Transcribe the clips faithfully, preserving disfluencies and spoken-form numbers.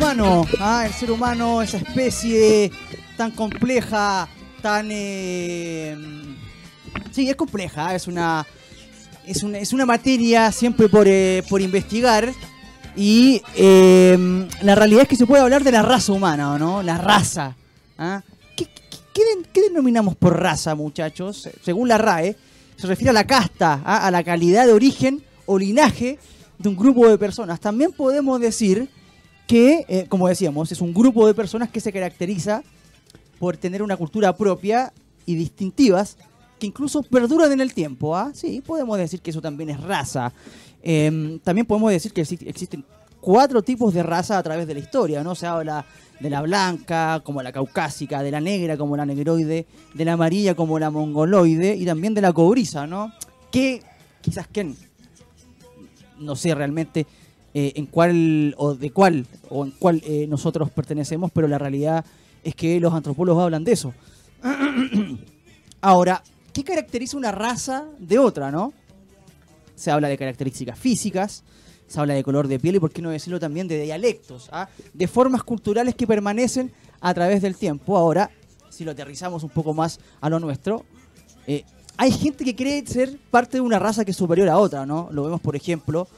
humano, ¿ah? El ser humano, esa especie tan compleja, tan... Eh... Sí, es compleja, es una, es una, es una materia siempre por, eh, por investigar. Y eh, la realidad es que se puede hablar de la raza humana, ¿no? La raza. ¿Ah? ¿Qué, qué, qué, qué denominamos por raza, muchachos? Según la R A E, se refiere a la casta, ¿ah? A la calidad de origen o linaje de un grupo de personas. También podemos decir que, eh, como decíamos, es un grupo de personas que se caracteriza por tener una cultura propia y distintivas que incluso perduran en el tiempo. ¿Ah? Sí, podemos decir que eso también es raza. Eh, también podemos decir que existen cuatro tipos de raza a través de la historia, ¿no? Se habla de la blanca como la caucásica, de la negra como la negroide, de la amarilla como la mongoloide y también de la cobriza, ¿no? Que quizás quien no sé realmente eh, en cuál o de cuál o en cuál eh, nosotros pertenecemos, pero la realidad es que los antropólogos hablan de eso. Ahora, ¿qué caracteriza una raza de otra, no? Se habla de características físicas, se habla de color de piel y, por qué no decirlo, también de dialectos, ¿ah? De formas culturales que permanecen a través del tiempo. Ahora, si lo aterrizamos un poco más a lo nuestro, eh, hay gente que cree ser parte de una raza que es superior a otra, ¿no? Lo vemos, por ejemplo,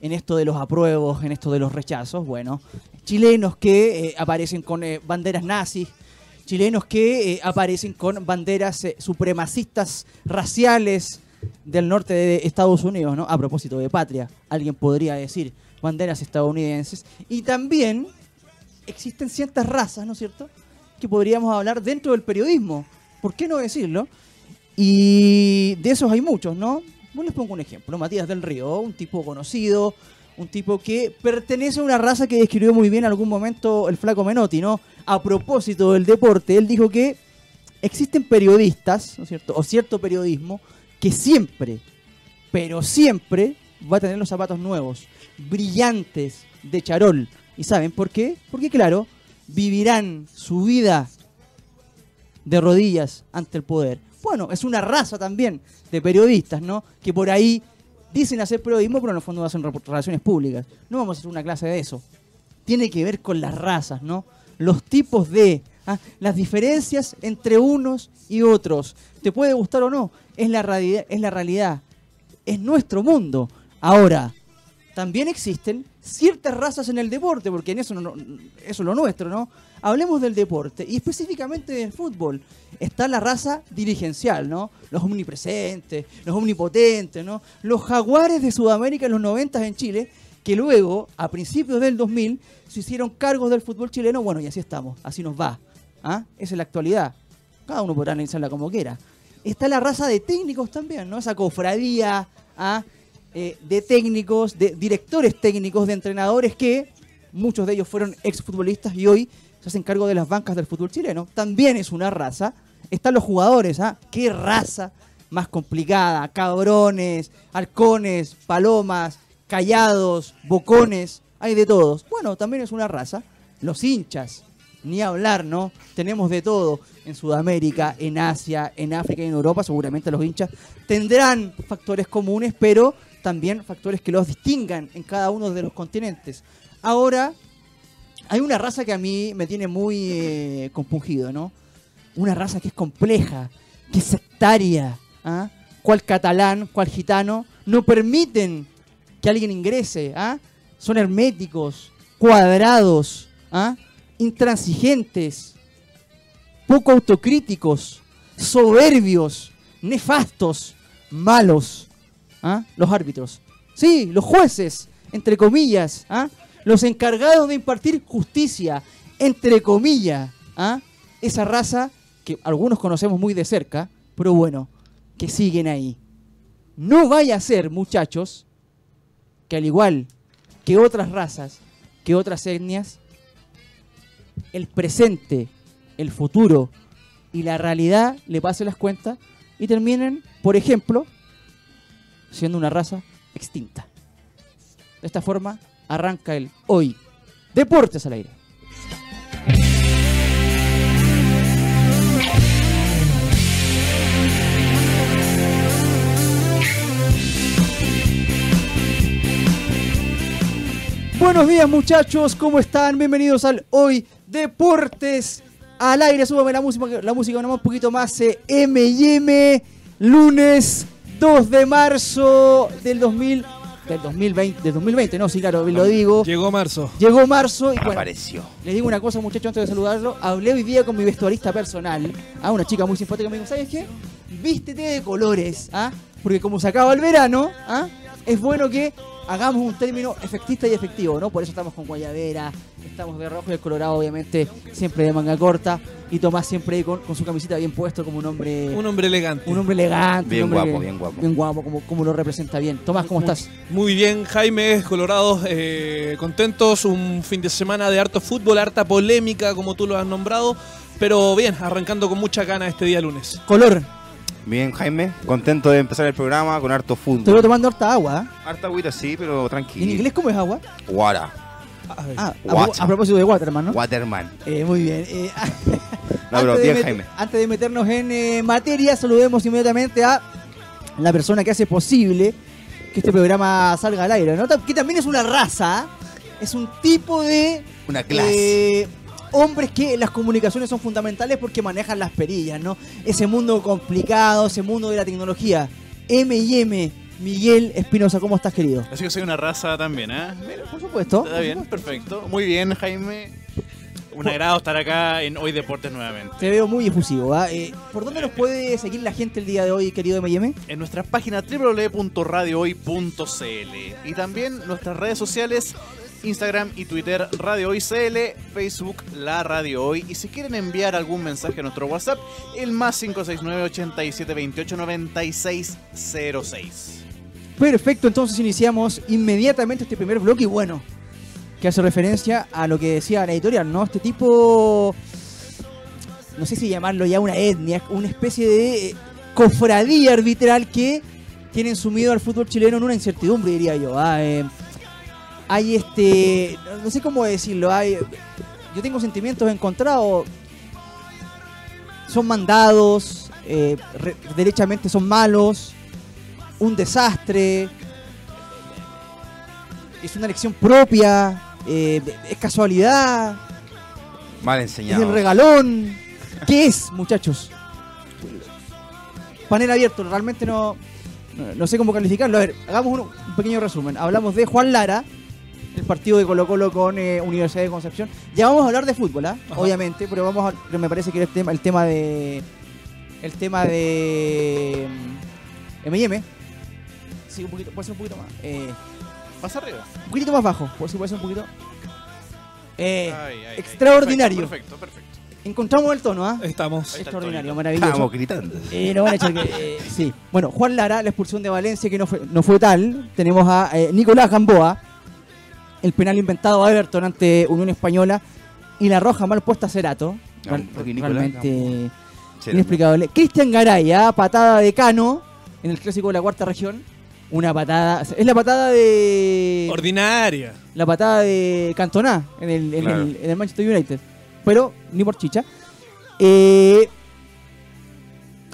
en esto de los apruebos, en esto de los rechazos. Bueno, chilenos que eh, aparecen con eh, banderas nazis, chilenos que eh, aparecen con banderas eh, supremacistas raciales del norte de Estados Unidos, ¿no? A propósito de patria, alguien podría decir banderas estadounidenses. Y también existen ciertas razas, ¿no es cierto?, que podríamos hablar dentro del periodismo, ¿por qué no decirlo? Y de esos hay muchos, ¿no? Bueno, les pongo un ejemplo, Matías del Río, un tipo conocido, un tipo que pertenece a una raza que describió muy bien en algún momento el Flaco Menotti, ¿no? A propósito del deporte, él dijo que existen periodistas, ¿no es cierto?, o cierto periodismo que siempre, pero siempre va a tener los zapatos nuevos, brillantes, de charol. ¿Y saben por qué? Porque, claro, vivirán su vida de rodillas ante el poder. Bueno, es una raza también de periodistas, ¿no? Que por ahí dicen hacer periodismo, pero en el fondo hacen relaciones públicas. No vamos a hacer una clase de eso. Tiene que ver con las razas, ¿no? Los tipos de... ¿ah? Las diferencias entre unos y otros. Te puede gustar o no, es la realidad, es la realidad, es nuestro mundo. Ahora, también existen ciertas razas en el deporte, porque en eso, no, eso es lo nuestro, ¿no? Hablemos del deporte, y específicamente del fútbol. Está la raza dirigencial, ¿no? Los omnipresentes, los omnipotentes, ¿no? Los jaguares de Sudamérica en los noventas en Chile, que luego, a principios del dos mil, se hicieron cargos del fútbol chileno. Bueno, y así estamos, así nos va. ¿Ah? Esa es la actualidad. Cada uno podrá analizarla como quiera. Está la raza de técnicos también, ¿no? Esa cofradía, ¿ah? eh, de técnicos, de directores técnicos, de entrenadores que muchos de ellos fueron exfutbolistas y hoy se hacen cargo de las bancas del fútbol chileno. También es una raza. Están los jugadores, ¿ah? Qué raza más complicada. Cabrones, halcones, palomas, callados, bocones. Hay de todos. Bueno, también es una raza. Los hinchas. Ni hablar, ¿no? Tenemos de todo en Sudamérica, en Asia, en África y en Europa. Seguramente los hinchas tendrán factores comunes, pero también factores que los distingan en cada uno de los continentes. Ahora, hay una raza que a mí me tiene muy eh, compungido, ¿no? Una raza que es compleja, que es sectaria, ¿ah? Cual catalán, cual gitano, no permiten que alguien ingrese, ¿ah? Son herméticos, cuadrados, ¿ah? Intransigentes, poco autocríticos, soberbios, nefastos, malos. ¿Ah? Los árbitros. Sí, los jueces, entre comillas. ¿Ah? Los encargados de impartir justicia, entre comillas. ¿Ah? Esa raza que algunos conocemos muy de cerca, pero bueno, que siguen ahí. No vaya a ser, muchachos, que al igual que otras razas, que otras etnias, el presente, el futuro y la realidad le pasen las cuentas y terminen, por ejemplo, siendo una raza extinta. De esta forma arranca el Hoy Deportes al Aire. Buenos días, muchachos, ¿cómo están? Bienvenidos al Hoy Deportes al aire. Súbame la música, la música nomás un poquito más. eh, M y M, lunes dos de marzo del dos mil del dos mil veinte, del dos mil veinte, no, sí, claro, lo digo. Llegó marzo. Llegó marzo y bueno, apareció. Les digo una cosa, muchachos, antes de saludarlo, hablé hoy día con mi vestuarista personal, a una chica muy simpática, me dijo, ¿sabes qué? Vístete de colores, ¿ah? Porque como se acaba el verano, ¿ah? Es bueno que hagamos un término efectista y efectivo, ¿no? Por eso estamos con guayabera, estamos de rojo y el colorado, obviamente, siempre de manga corta. Y Tomás siempre con, con su camiseta bien puesto como un hombre... Un hombre elegante. Un hombre elegante. Bien hombre guapo, que, bien guapo. Bien guapo, como, como lo representa bien. Tomás, ¿cómo muy, estás? Muy bien, Jaime, colorados, eh, contentos. Un fin de semana de harto fútbol, harta polémica, como tú lo has nombrado. Pero bien, arrancando con mucha gana este día lunes. Color. Bien, Jaime, contento de empezar el programa con harto fútbol. Te voy tomando harta agua, ¿eh? Harta agüita, sí, pero tranquilo. ¿En inglés cómo es agua? Guara. Ah, a, a propósito de Waterman, ¿no? Waterman. Eh, muy bien. Eh, no, bro, bien, Jaime. Antes de meternos en eh, materia, saludemos inmediatamente a la persona que hace posible que este programa salga al aire, ¿no? Que también es una raza, es un tipo de... Una clase. Eh, hombres que las comunicaciones son fundamentales porque manejan las perillas, ¿no? Ese mundo complicado, ese mundo de la tecnología. M y M, Miguel Espinosa, ¿cómo estás, querido? Así que soy una raza también, ¿eh? Mira, por supuesto. Está bien, perfecto. Muy bien, Jaime. Un por... agrado estar acá en Hoy Deportes nuevamente. Te veo muy efusivo, ¿eh? Eh, ¿Por dónde nos puede seguir la gente el día de hoy, querido M y M? En nuestra página doble u doble u doble u punto radio hoy punto c l y también nuestras redes sociales... Instagram y Twitter, Radio Hoy C L, Facebook, La Radio Hoy. Y si quieren enviar algún mensaje a nuestro WhatsApp, el más cinco seis nueve, ochenta y siete veintiocho, noventa y seis cero seis. Perfecto, entonces iniciamos inmediatamente este primer bloque. Y bueno, que hace referencia a lo que decía la editorial, ¿no? Este tipo, no sé si llamarlo ya una etnia, una especie de cofradía arbitral que tienen sumido al fútbol chileno en una incertidumbre, diría yo. Ah, eh... Hay este... No sé cómo decirlo. Hay, yo tengo sentimientos encontrados. Son mandados. Eh, re, derechamente son malos. Un desastre. Es una elección propia. Eh, es casualidad. Mal enseñado. Es el regalón. ¿Qué es, muchachos? Panel abierto. Realmente no, no, no sé cómo calificarlo. A ver, hagamos un, un pequeño resumen. Hablamos de Juan Lara. El partido de Colo-Colo con eh, Universidad de Concepción. Ya vamos a hablar de fútbol, ¿eh? Obviamente, pero vamos a, pero me parece que el tema, el tema de el tema de M y M. Sí, un poquito, puede ser un poquito más. Eh, más arriba. Un poquito más bajo, por si puede ser un poquito. Eh, ay, ay, extraordinario. Ay, perfecto, perfecto, perfecto. Encontramos el tono, ¿ah? ¿eh? Estamos. Extraordinario, maravilloso. Estamos gritando. Eh, no van a echar que, eh, sí. Bueno, Juan Lara, la expulsión de Valencia que no fue, no fue tal. Tenemos a eh, Nicolás Gamboa. El penal inventado a Everton ante Unión Española y la roja mal puesta a Cerato. No, Real, realmente Nicolás, no. Inexplicable. Cristian Garín, ¿ah? Patada de Cano en el clásico de la cuarta región. Una patada. Es la patada de. Ordinaria. La patada de Cantona en el, en claro. el, en el Manchester United. Pero ni por chicha. Eh,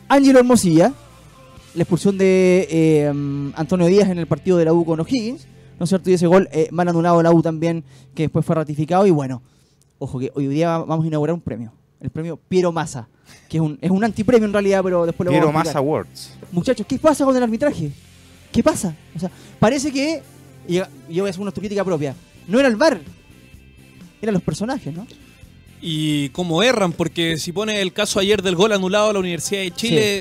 Ángelo Hermosilla. La expulsión de eh, Antonio Díaz en el partido de la U con O'Higgins. ¿No es cierto? Y ese gol eh, mal anulado la U también, que después fue ratificado. Y bueno, ojo que hoy día vamos a inaugurar un premio. El premio Piero Maza, que es un, es un antipremio en realidad, pero después lo vamos a explicar. Piero Maza Awards. Muchachos, ¿qué pasa con el arbitraje? ¿Qué pasa? O sea, parece que, y yo voy a hacer una autocrítica propia, no era el V A R, eran los personajes, ¿no? Y cómo erran, porque si pone el caso ayer del gol anulado a la Universidad de Chile,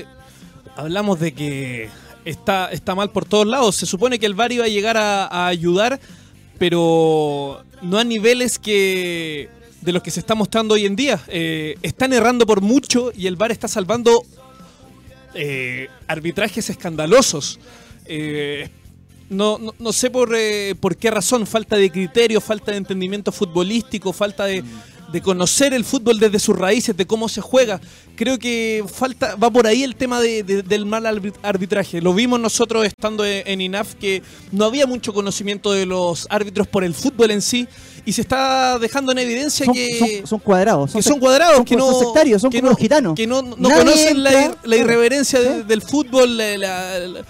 sí. Hablamos de que... Está, está mal por todos lados. Se supone que el V A R iba a llegar a, a ayudar, pero no a niveles que de los que se está mostrando hoy en día. Eh, están errando por mucho y el V A R está salvando eh, arbitrajes escandalosos. Eh, no, no, no sé por, eh, por qué razón. Falta de criterio, falta de entendimiento futbolístico, falta de... Mm. de conocer el fútbol desde sus raíces, de cómo se juega. Creo que falta va por ahí el tema de, de, del mal arbitraje. Lo vimos nosotros estando en I N A F, que no había mucho conocimiento de los árbitros por el fútbol en sí, y se está dejando en evidencia son, que... Son, son cuadrados. Que son cuadrados, son, que no... Son sectarios, son que como no, los gitanos. Que no, no conocen entra, la, ir, la irreverencia ¿sí? de, del fútbol, la, la, la,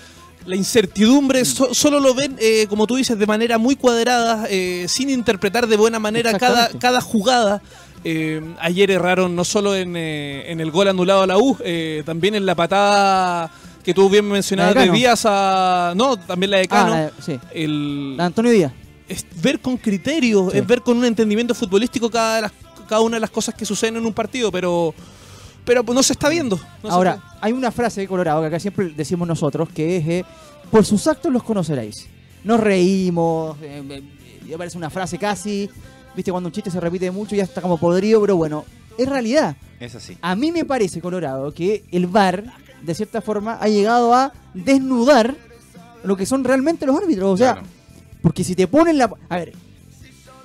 la incertidumbre, so, solo lo ven, eh, como tú dices, de manera muy cuadrada, eh, sin interpretar de buena manera cada, cada jugada. Eh, ayer erraron no solo en, eh, en el gol anulado a la U, eh, también en la patada que tú bien mencionabas de, de Díaz a... No, también la de Cano. Ah, la de, sí. el, la de Antonio Díaz. Es ver con criterio, sí. es ver con un entendimiento futbolístico cada, de las, cada una de las cosas que suceden en un partido, pero... Pero no se está viendo. No Ahora, está viendo. Hay una frase de Colorado que acá siempre decimos nosotros, que es, eh, por sus actos los conoceréis. Nos reímos, eh, eh, parece una frase casi, viste, cuando un chiste se repite mucho ya está como podrido, pero bueno, es realidad. Es así. A mí me parece, Colorado, que el V A R, de cierta forma, ha llegado a desnudar lo que son realmente los árbitros. O sea, claro. Porque si te ponen la... A ver.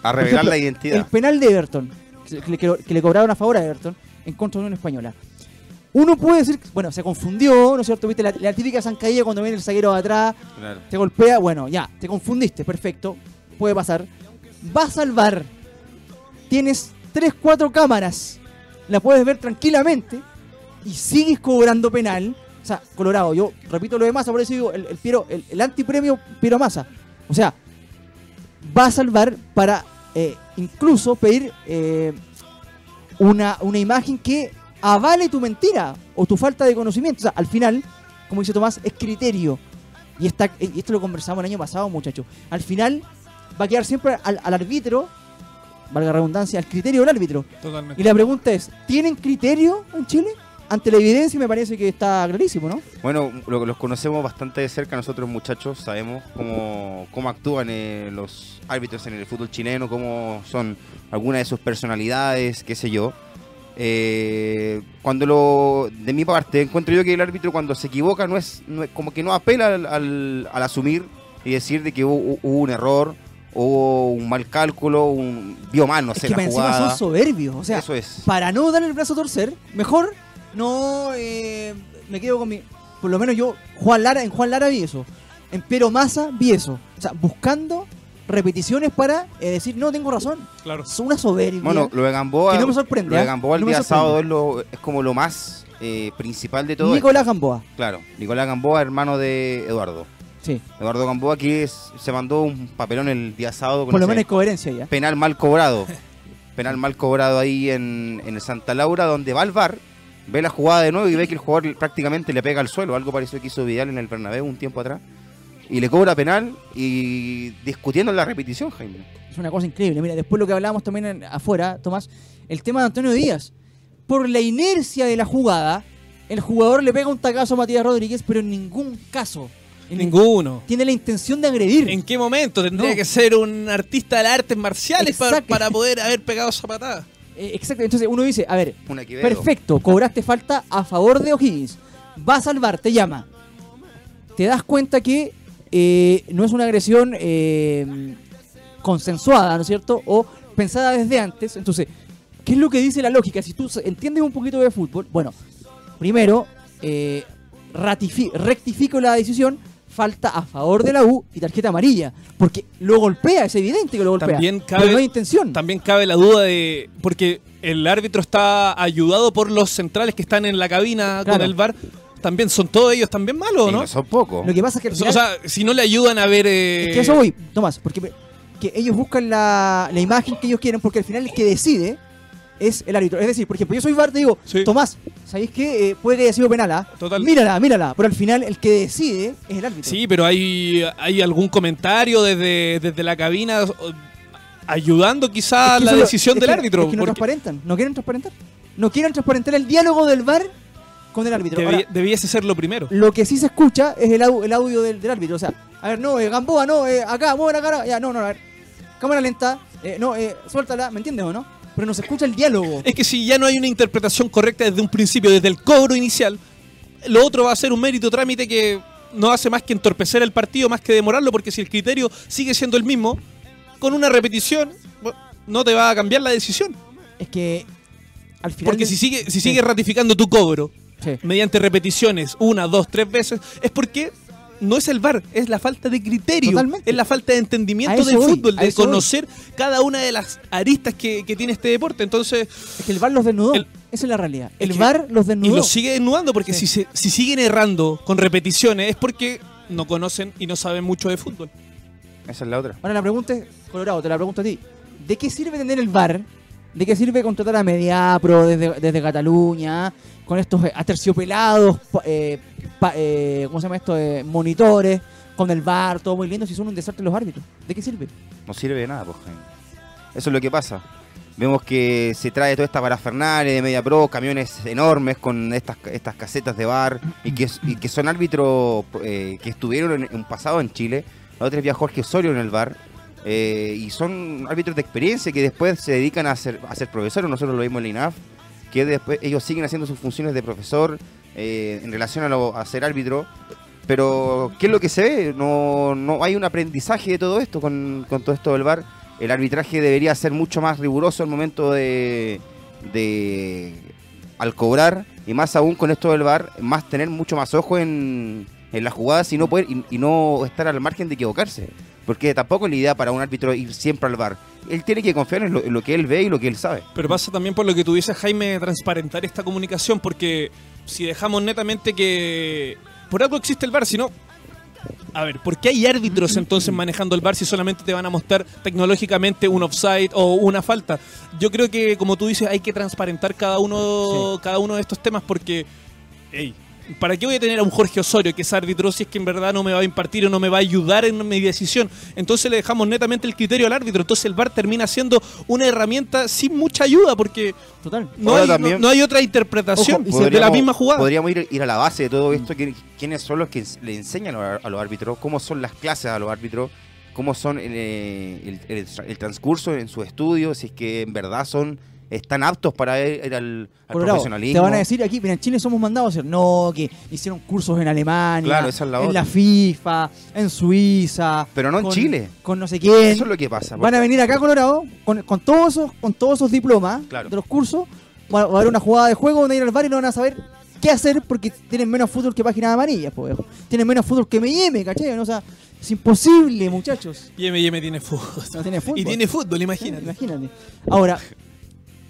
A revelar ejemplo, la identidad. El penal de Everton, que, que, que le cobraron a favor a Everton, en contra de una española. Uno puede decir, bueno, se confundió, ¿no es cierto? Viste la, la típica zancadilla cuando viene el zaguero de atrás, claro. te golpea, bueno, ya, te confundiste, perfecto, puede pasar. Vas al V A R, tienes tres, cuatro cámaras, la puedes ver tranquilamente y sigues cobrando penal. O sea, Colorado, yo repito lo de Maza, por eso digo el, el, Piero, el, el antipremio Piero Maza. O sea, vas al V A R para eh, incluso pedir... Eh, Una, una imagen que avale tu mentira o tu falta de conocimiento. O sea, al final, como dice Tomás, es criterio. Y, esta, y esto lo conversamos el año pasado, muchachos. Al final va a quedar siempre al, al árbitro, valga la redundancia, al criterio del árbitro. Totalmente. Y la pregunta es, ¿tienen criterio en Chile? Ante la evidencia me parece que está clarísimo, ¿no? Bueno, lo, los conocemos bastante de cerca nosotros, muchachos. Sabemos cómo, cómo actúan eh, los árbitros en el fútbol chileno, cómo son algunas de sus personalidades, qué sé yo. Eh, cuando lo, de mi parte, encuentro yo que el árbitro cuando se equivoca no es, no es como que no apela al, al, al asumir y decir de que hubo, hubo un error, o un mal cálculo, un vio mal, no sé, es que la jugada. Encima son soberbios, o sea, eso es. Para no dar el brazo a torcer, mejor. No, eh, me quedo con mi... Por lo menos yo, Juan Lara, en Juan Lara vi eso. En Piero Maza vi eso. O sea, buscando repeticiones para eh, decir, no, tengo razón. Claro. Es una soberbia. Bueno, lo de Gamboa... Que no me sorprende. Lo de Gamboa el no día sábado es, lo, es como lo más eh, principal de todo. Nicolás esto. Gamboa. Claro, Nicolás Gamboa, hermano de Eduardo. Sí. Eduardo Gamboa, que es, se mandó un papelón el día sábado. Con Por lo menos coherencia ya. Penal mal cobrado. Penal mal cobrado ahí en, en el Santa Laura, donde va al V A R. Ve la jugada de nuevo y ve que el jugador prácticamente le pega al suelo. Algo parecido que hizo Vidal en el Bernabéu un tiempo atrás. Y le cobra penal y discutiendo la repetición, Jaime. Es una cosa increíble. Mira, después lo que hablábamos también en, afuera, Tomás, el tema de Antonio Díaz. Por la inercia de la jugada, el jugador le pega un tacazo a Matías Rodríguez, pero en ningún caso... Ninguno. Tiene la intención de agredir. ¿En qué momento? Tendría no. que ser un artista de las artes marciales para, para poder haber pegado esa patada. Exacto, entonces uno dice, a ver, perfecto, cobraste falta a favor de O'Higgins, vas al V A R, te llama, te das cuenta que eh, no es una agresión eh, consensuada, ¿no es cierto? O pensada desde antes, entonces, ¿qué es lo que dice la lógica? Si tú entiendes un poquito de fútbol, bueno, primero, eh, rectifico la decisión, falta a favor de la U y tarjeta amarilla, porque lo golpea, es evidente que lo golpea, también cabe, pero no hay intención. También cabe la duda de, porque el árbitro está ayudado por los centrales que están en la cabina, claro, con el V A R, también son todos ellos también malos, ¿no? Sí, son pocos. Lo que pasa es que al final, o sea, si no le ayudan a ver... Eh... Es que eso voy, Tomás, porque que ellos buscan la, la imagen que ellos quieren, porque al final el que decide es el árbitro. Es decir, por ejemplo, yo soy V A R, te digo, sí. Tomás, ¿sabéis qué? Eh, puede que haya sido penal, ¿ah? Total. Mírala, mírala. Pero al final el que decide es el árbitro. Sí, pero hay, hay algún comentario desde, desde la cabina ayudando quizá es que la solo, decisión del que, árbitro. Es que no porque... transparentan, no quieren transparentar. No quieren transparentar el diálogo del V A R con el árbitro. Debi Ahora, debiese ser lo primero. Lo que sí se escucha es el, au el audio del, del árbitro. O sea, a ver, no, eh, Gamboa, no, eh, acá, mueve la cara. Ya, no, no, a ver. Cámara lenta, eh, no, eh, suéltala, ¿me entiendes o no? Pero no se escucha el diálogo. Es que si ya no hay una interpretación correcta desde un principio, desde el cobro inicial, lo otro va a ser un mérito trámite que no hace más que entorpecer el partido, más que demorarlo, porque si el criterio sigue siendo el mismo, con una repetición no te va a cambiar la decisión. Es que al final... Porque de... si sigue, si sigue sí. ratificando tu cobro sí. mediante repeticiones una, dos, tres veces, es porque... No es el V A R, es la falta de criterio. Totalmente. Es la falta de entendimiento del fútbol, de conocer voy. cada una de las aristas que, que tiene este deporte. Entonces, es que el V A R los desnudó. El, Esa es la realidad. El V A R los desnudó. Y los sigue desnudando porque sí. si, se, si siguen errando con repeticiones es porque no conocen y no saben mucho de fútbol. Esa es la otra. Ahora la pregunta es, Colorado, te la pregunto a ti. ¿De qué sirve tener el V A R? ¿De qué sirve contratar a Mediapro desde, desde Cataluña? Con estos aterciopelados, eh, pa, eh, ¿cómo se llama esto? Eh, monitores, con el V A R, todo muy lindo. Si son un desastre los árbitros, ¿de qué sirve? No sirve de nada, pues. Eso es lo que pasa. Vemos que se trae toda esta parafernalia de Mediapro, camiones enormes con estas, estas casetas de V A R, y que, y que son árbitros eh, que estuvieron en un pasado en Chile. La otra vez Jorge Osorio en el V A R, eh, y son árbitros de experiencia que después se dedican a ser, a ser profesores. Nosotros lo vimos en la I N A F, que después ellos siguen haciendo sus funciones de profesor eh, en relación a, lo, a ser árbitro. Pero, ¿qué es lo que se ve? No, no hay un aprendizaje de todo esto con, con todo esto del V A R. El arbitraje debería ser mucho más riguroso al momento de, de al cobrar, y más aún con esto del V A R, más tener mucho más ojo en, en las jugadas y no, poder, y, y no estar al margen de equivocarse. Porque tampoco es la idea para un árbitro ir siempre al V A R. Él tiene que confiar en lo, en lo que él ve y lo que él sabe. Pero pasa también por lo que tú dices, Jaime, de transparentar esta comunicación, porque si dejamos netamente que... Por algo existe el V A R, si no... A ver, ¿por qué hay árbitros entonces manejando el V A R si solamente te van a mostrar tecnológicamente un offside o una falta? Yo creo que, como tú dices, hay que transparentar cada uno, sí. cada uno de estos temas porque... Hey, ¿para qué voy a tener a un Jorge Osorio que es árbitro si es que en verdad no me va a impartir o no me va a ayudar en mi decisión? Entonces le dejamos netamente el criterio al árbitro. Entonces el V A R termina siendo una herramienta sin mucha ayuda porque Total. No, hay, no, no hay otra interpretación Ojo, de la misma jugada. Podríamos ir, ir a la base de todo esto. ¿Quiénes son los que le enseñan a los árbitros? ¿Cómo son las clases a los árbitros? ¿Cómo son el, el, el, el transcurso en sus estudios? Si es que en verdad son... están aptos para ir al, al profesionalismo. Te van a decir aquí, mira, en Chile somos mandados a hacer, no, que hicieron cursos en Alemania, claro, esa es la en otra. la FIFA, en Suiza. Pero no con, en Chile. Con no sé quién. Eso es lo que pasa. Porque... van a venir acá a Colorado con, con, todos, esos, con todos esos diplomas claro. de los cursos. Va, va a haber una jugada de juego, van a ir al V A R y no van a saber qué hacer porque tienen menos fútbol que Página Amarilla, pues. Tienen menos fútbol que M y M, ¿cachai? O sea, es imposible, muchachos. Y M y M tiene fútbol. No tiene fútbol. Y tiene fútbol, imagínate. Imagínate. Ahora...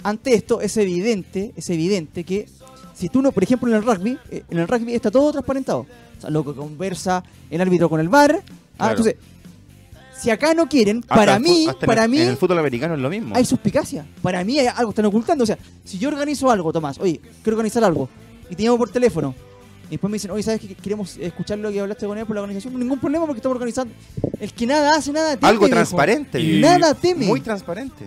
ante esto es evidente, es evidente que si tú no, por ejemplo en el rugby, en el rugby está todo transparentado. O sea, lo que conversa el árbitro con el V A R. Ah, claro. Entonces, si acá no quieren, hasta para mí, para el, mí. En el fútbol americano es lo mismo. Hay suspicacia. Para mí hay algo están ocultando. O sea, si yo organizo algo, Tomás, oye, quiero organizar algo, y te llamo por teléfono, y después me dicen, oye, ¿sabes que queremos escuchar lo que hablaste con él por la organización? Ningún problema porque estamos organizando. El que nada hace, nada teme. Algo transparente. Y nada teme. Muy transparente.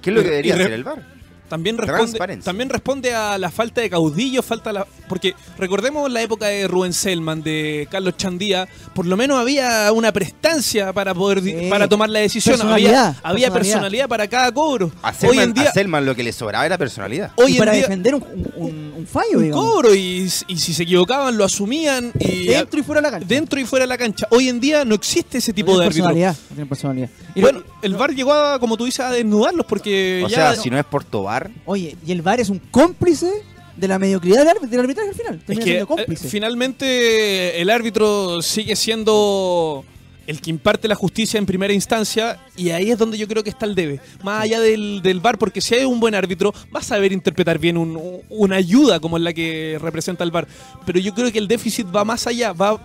¿Qué es lo que debería hacer el V A R? También responde, también responde a la falta de caudillo, falta la, porque recordemos la época de Rubén Selman, de Carlos Chandía, por lo menos había una prestancia para poder sí. para tomar la decisión, personalidad, había, había personalidad. personalidad para cada cobro. A Selman, hoy en día, a Selman lo que le sobraba era personalidad. Hoy y para día, defender un, un, un fallo. Un digamos. cobro y, y si se equivocaban lo asumían. Y, dentro y fuera de la cancha. Dentro y fuera de la cancha. Hoy en día no existe ese tipo no de personalidad, no personalidad. Y bueno, no, el V A R llegó a, como tú dices, a desnudarlos porque o ya... sea, no, si no es por Tobar. Oye, y el V A R es un cómplice de la mediocridad del, del arbitraje al final. Es que, cómplice. Eh, finalmente el árbitro sigue siendo el que imparte la justicia en primera instancia y ahí es donde yo creo que está el debe. Más allá del, del V A R, porque si hay un buen árbitro va a saber interpretar bien un, una ayuda como es la que representa el V A R. Pero yo creo que el déficit va más allá, va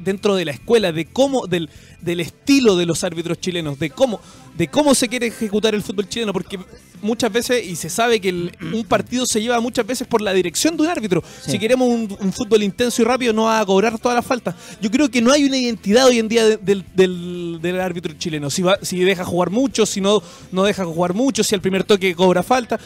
dentro de la escuela, de cómo del, del estilo de los árbitros chilenos, de cómo... de cómo se quiere ejecutar el fútbol chileno, porque muchas veces, y se sabe que el, un partido se lleva muchas veces por la dirección de un árbitro. Sí. Si queremos un, un fútbol intenso y rápido, no va a cobrar todas las faltas. Yo creo que no hay una identidad hoy en día de, de, del, del árbitro chileno. Si, va, si deja jugar mucho, si no, no deja jugar mucho, si al primer toque cobra falta.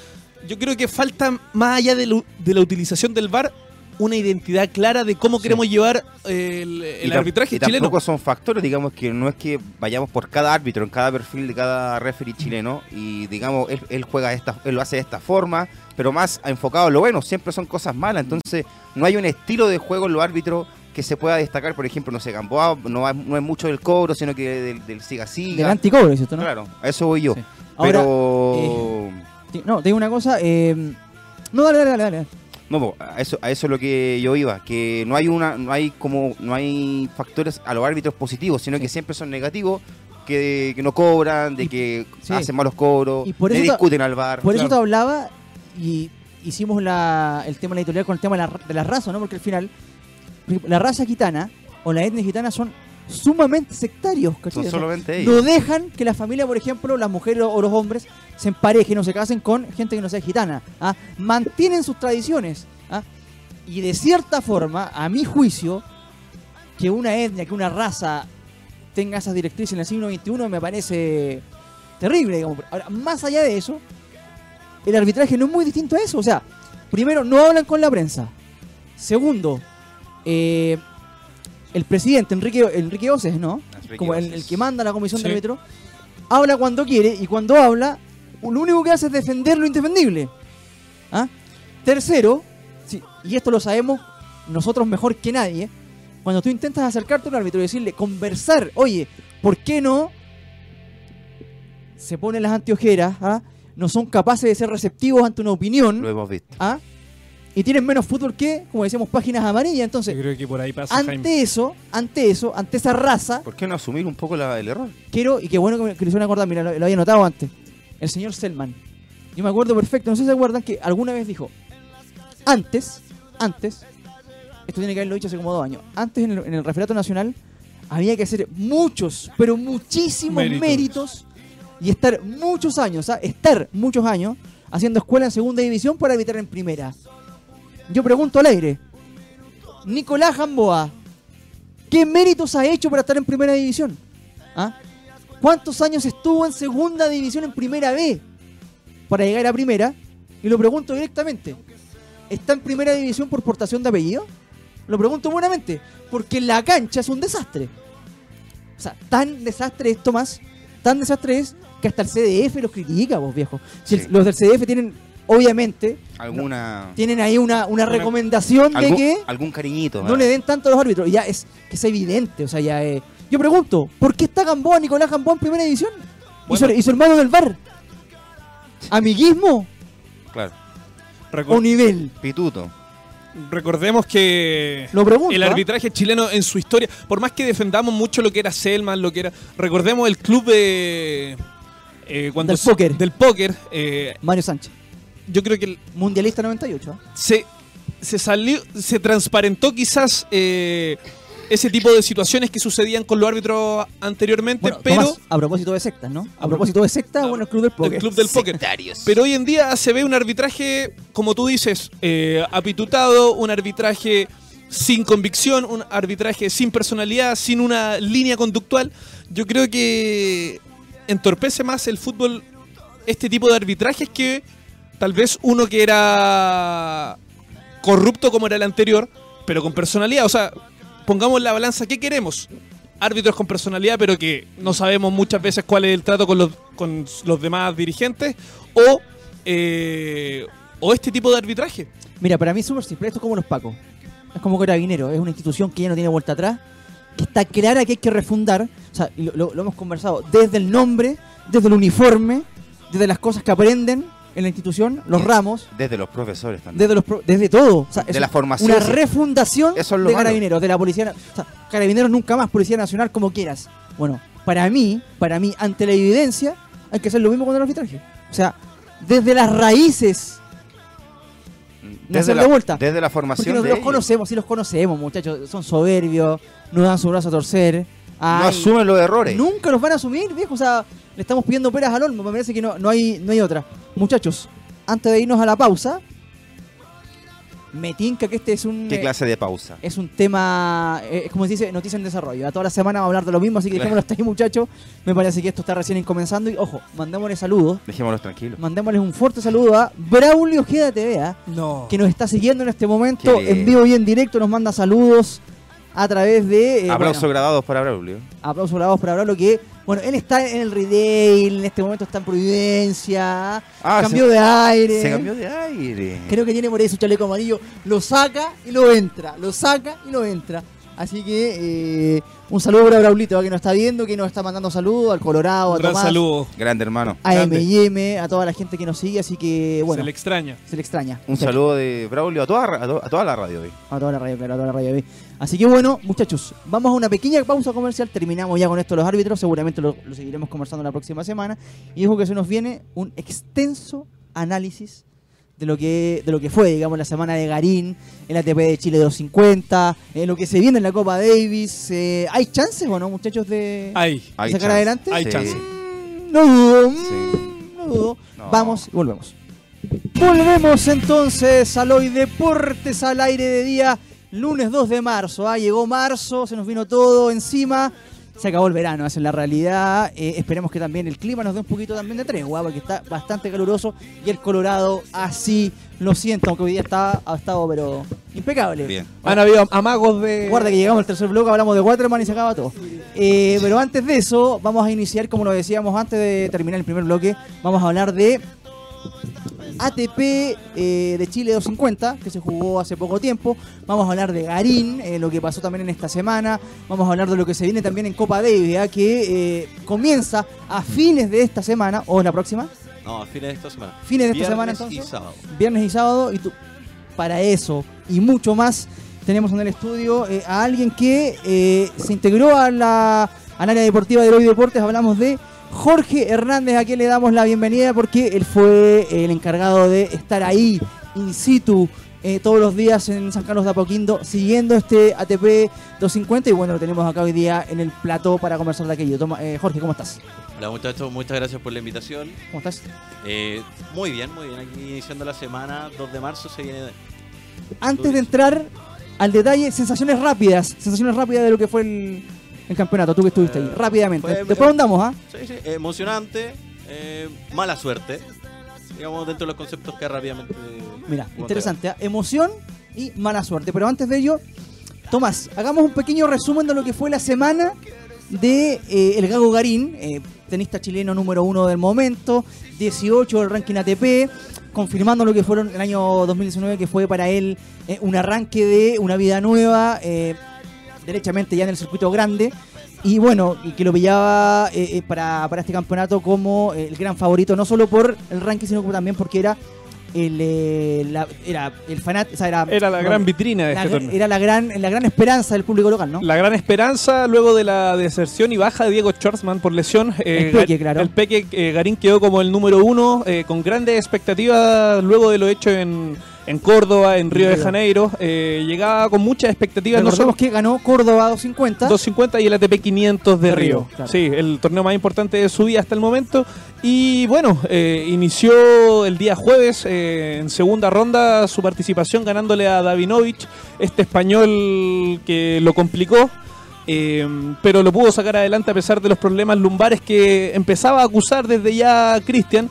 Yo creo que falta, más allá de, lo, de la utilización del V A R, una identidad clara de cómo queremos sí. llevar el, el y arbitraje y chileno. Y tampoco son factores, digamos, que no es que vayamos por cada árbitro, en cada perfil de cada referee chileno, y digamos, él, él juega esta, él lo hace de esta forma, pero más enfocado a lo bueno, siempre son cosas malas, entonces no hay un estilo de juego en los árbitros que se pueda destacar, por ejemplo, no sé, Gamboa, no, no es mucho del cobro, sino que del, del siga-siga. Del anticobro, ¿es esto, no? Claro, a eso voy yo. Sí. Ahora, pero... Eh, no, te digo una cosa, eh... no, dale, dale, dale, dale. No, a eso, a eso es lo que yo iba, que no hay una, no hay como, no hay factores a los árbitros positivos, sino que siempre son negativos, que, que no cobran, de y, que sí. hacen malos cobros, le discuten al V A R. Por claro. eso te hablaba y hicimos la, el tema de la editorial con el tema de la, de la raza, ¿no? Porque al final, la raza gitana o las etnias gitanas son sumamente sectarios, ¿cachai? Son solamente ellos. No dejan que la familia, por ejemplo, las mujeres o los hombres se emparejen o se casen con gente que no sea gitana. ¿Ah? Mantienen sus tradiciones. ¿Ah? Y de cierta forma, a mi juicio, que una etnia, que una raza tenga esas directrices en el siglo veintiuno me parece terrible, digamos. Ahora, más allá de eso, el arbitraje no es muy distinto a eso. O sea, primero, no hablan con la prensa. Segundo, eh, el presidente, Enrique, Enrique Oses, ¿no? Enrique Como Oses. El, el que manda la comisión, sí, de árbitro, habla cuando quiere, y cuando habla, lo único que hace es defender lo indefendible. ¿Ah? Tercero, sí, y esto lo sabemos nosotros mejor que nadie, ¿eh? Cuando tú intentas acercarte al árbitro y decirle, conversar, oye, ¿por qué no? Se ponen las anteojeras, ¿ah? No son capaces de ser receptivos ante una opinión. Lo hemos visto. ¿Ah? Y tienen menos fútbol que, como decíamos, páginas amarillas. Entonces, yo creo que por ahí pasa, ante Jaime. eso, ante eso, ante esa raza... ¿Por qué no asumir un poco la, el error? Quiero, y qué bueno que, me, que lo hicieron acordar, mira, lo, lo había notado antes. El señor Selman. Yo me acuerdo perfecto, no sé si se acuerdan, que alguna vez dijo, antes, antes, esto tiene que haberlo dicho hace como dos años, antes en el, en el referato nacional había que hacer muchos, pero muchísimos méritos, méritos y estar muchos años, ¿sabes? Estar muchos años haciendo escuela en segunda división para evitar en primera. Yo pregunto al aire, Nicolás Gamboa, ¿qué méritos ha hecho para estar en primera división? ¿Ah? ¿Cuántos años estuvo en segunda división en primera B para llegar a primera? Y lo pregunto directamente, ¿está en primera división por portación de apellido? Lo pregunto buenamente, porque la cancha es un desastre. O sea, tan desastre es, Tomás, tan desastre es que hasta el C D F los critica, vos, viejo. Si sí. Los del C D F tienen... Obviamente, alguna, no, tienen ahí una, una recomendación alguna, de que algún cariñito, no le den tanto a los árbitros. Ya es que es evidente, o sea, ya eh. Yo pregunto, ¿por qué está Gamboa, Nicolás Gamboa en primera división? Bueno. ¿Y, su, ¿Y su hermano del V A R? ¿Amiguismo? Claro. Record, ¿O nivel? Pituto. Recordemos que lo pregunto, el arbitraje ¿eh? chileno en su historia, por más que defendamos mucho lo que era Selman, lo que era... Recordemos el club de... Eh, cuando del póker. Del póker. Eh, Mario Sánchez. Yo creo que el mundialista noventa y ocho, ¿eh? se, se salió, se transparentó quizás eh, ese tipo de situaciones que sucedían con los árbitros anteriormente, bueno, pero Tomás, a propósito de sectas, ¿no? A propósito de sectas, bueno, el club del póker. El club del póker. Pero hoy en día se ve un arbitraje, como tú dices, eh, apitutado, un arbitraje sin convicción, un arbitraje sin personalidad, sin una línea conductual. Yo creo que entorpece más el fútbol este tipo de arbitrajes que tal vez uno que era corrupto como era el anterior, pero con personalidad. O sea, pongamos la balanza, ¿qué queremos? Árbitros con personalidad, pero que no sabemos muchas veces cuál es el trato con los, con los demás dirigentes, o, eh, o este tipo de arbitraje. Mira, para mí es súper simple, esto es como los pacos. Es como Carabineros, es una institución que ya no tiene vuelta atrás, que está clara que hay que refundar. O sea, lo, lo, lo hemos conversado desde el nombre, desde el uniforme, desde las cosas que aprenden en la institución, los desde, ramos... Desde los profesores también. Desde, los pro, desde todo. O sea, de la formación. Una refundación es de Carabineros, malo. de la Policía... O sea, Carabineros nunca más, Policía Nacional, como quieras. Bueno, para mí, para mí, ante la evidencia, hay que hacer lo mismo con el arbitraje. O sea, desde las raíces... Desde la, vuelta. desde la formación Porque los, de los conocemos, sí los conocemos, muchachos. Son soberbios, no dan su brazo a torcer. Ay, no asumen los errores. Nunca los van a asumir, viejo. O sea, le estamos pidiendo peras al olmo. Me parece que no, no, hay, no hay otra. Muchachos, antes de irnos a la pausa, me tinca que este es un... ¿Qué clase de pausa? Es un tema, es como se dice, noticia en desarrollo. A toda la semana vamos a hablar de lo mismo, así que claro, dejémoslo hasta ahí, muchachos. Me parece que esto está recién comenzando. Y ojo, mandémosles saludos. Dejémoslos tranquilos. Mandémosles un fuerte saludo a Braulio Ojeda T V, ¿eh? no. que nos está siguiendo en este momento, ¿Qué? en vivo y en directo. Nos manda saludos a través de... Eh, aplausos bueno, grabados para Braulio. Aplausos grabados para Braulio, que... Bueno, él está en el Redale, en este momento está en Providencia, ah, cambió se, de aire. Se cambió de aire. Creo que tiene por ahí su chaleco amarillo. Lo saca y lo entra, lo saca y lo entra. Así que eh, un saludo para Braulito, que nos está viendo, que nos está mandando saludos, al Colorado, a Tomás. Un gran saludo. Grande, hermano. A M y M, a toda la gente que nos sigue, así que bueno. Se le extraña. Se le extraña. Un claro. saludo de Braulio a toda, a, to, a toda la radio hoy. A toda la radio, claro, a toda la radio hoy. Así que bueno, muchachos, vamos a una pequeña pausa comercial. Terminamos ya con esto los árbitros, seguramente lo, lo seguiremos conversando la próxima semana. Y dijo que se nos viene un extenso análisis de lo que de lo que fue, digamos, la semana de Garín, el A T P de Chile doscientos cincuenta, eh, lo que se viene en la Copa Davis. Eh, ¿Hay chances o no, muchachos, de, hay, de hay sacar chance. adelante? Hay sí. chances. No dudo, sí. no dudo. No. Vamos y volvemos. Volvemos entonces a Hoy Deportes al aire de día, lunes dos de marzo. ¿eh? Llegó marzo, se nos vino todo encima. Se acabó el verano, esa es la realidad. Eh, esperemos que también el clima nos dé un poquito también de tregua, porque está bastante caluroso y el Colorado así lo siento, aunque hoy día está, ha estado pero impecable. Bien. Han habido amagos de... Guarda que llegamos al tercer bloque, hablamos de Waterman y se acaba todo. Eh, pero antes de eso, vamos a iniciar, como lo decíamos antes de terminar el primer bloque, vamos a hablar de A T P eh, de Chile doscientos cincuenta, que se jugó hace poco tiempo. Vamos a hablar de Garín, eh, lo que pasó también en esta semana. Vamos a hablar de lo que se viene también en Copa Davis, ¿eh? que eh, comienza a fines de esta semana. ¿O la próxima? No, a fines de esta semana. Fines de esta semana, entonces. Viernes y sábado. Viernes y sábado. Y tú, para eso y mucho más, tenemos en el estudio eh, a alguien que eh, se integró a la, al área deportiva de Hoy Deportes. Hablamos de Jorge Hernández, a quien le damos la bienvenida porque él fue el encargado de estar ahí, in situ, eh, todos los días en San Carlos de Apoquindo, siguiendo este A T P doscientos cincuenta. Y bueno, lo tenemos acá hoy día en el plató para conversar de aquello. Toma, eh, Jorge, ¿cómo estás? Hola muchachos, muchas gracias por la invitación. ¿Cómo estás? Eh, muy bien, muy bien. Aquí iniciando la semana, dos de marzo se viene... Antes de entrar al detalle, sensaciones rápidas, sensaciones rápidas de lo que fue el... el campeonato, tú que estuviste eh, ahí, rápidamente. Fue, Después eh, andamos, ¿ah? ¿eh? Sí, sí, emocionante, eh, mala suerte, digamos, dentro de los conceptos que rápidamente... Mira, interesante, ¿eh? Emoción y mala suerte. Pero antes de ello, Tomás, hagamos un pequeño resumen de lo que fue la semana de eh, el Gago Garín, eh, tenista chileno número uno del momento, dieciocho del ranking A T P, confirmando lo que fueron el año dos mil diecinueve, que fue para él eh, un arranque de una vida nueva... Eh, derechamente ya en el circuito grande, y bueno, que lo pillaba eh, para, para este campeonato como el gran favorito, no solo por el ranking, sino también porque era el, eh, la, era el fanat, o sea, era, era la no, gran vitrina de la, este torneo. Era la gran, la gran esperanza del público local, ¿no? La gran esperanza luego de la deserción y baja de Diego Schwartzman por lesión. Eh, el Peque, claro. El Peque, eh, Garín quedó como el número uno, eh, con grandes expectativas luego de lo hecho en... en Córdoba, en Río de Janeiro, eh, llegaba con muchas expectativas. Recordemos no que ganó Córdoba doscientos cincuenta. doscientos cincuenta y el A T P quinientos de, de Río. Río claro. Sí, el torneo más importante de su vida hasta el momento. Y bueno, eh, inició el día jueves eh, en segunda ronda su participación ganándole a Davidovich, este español que lo complicó. Eh, pero lo pudo sacar adelante a pesar de los problemas lumbares que empezaba a acusar desde ya Cristian.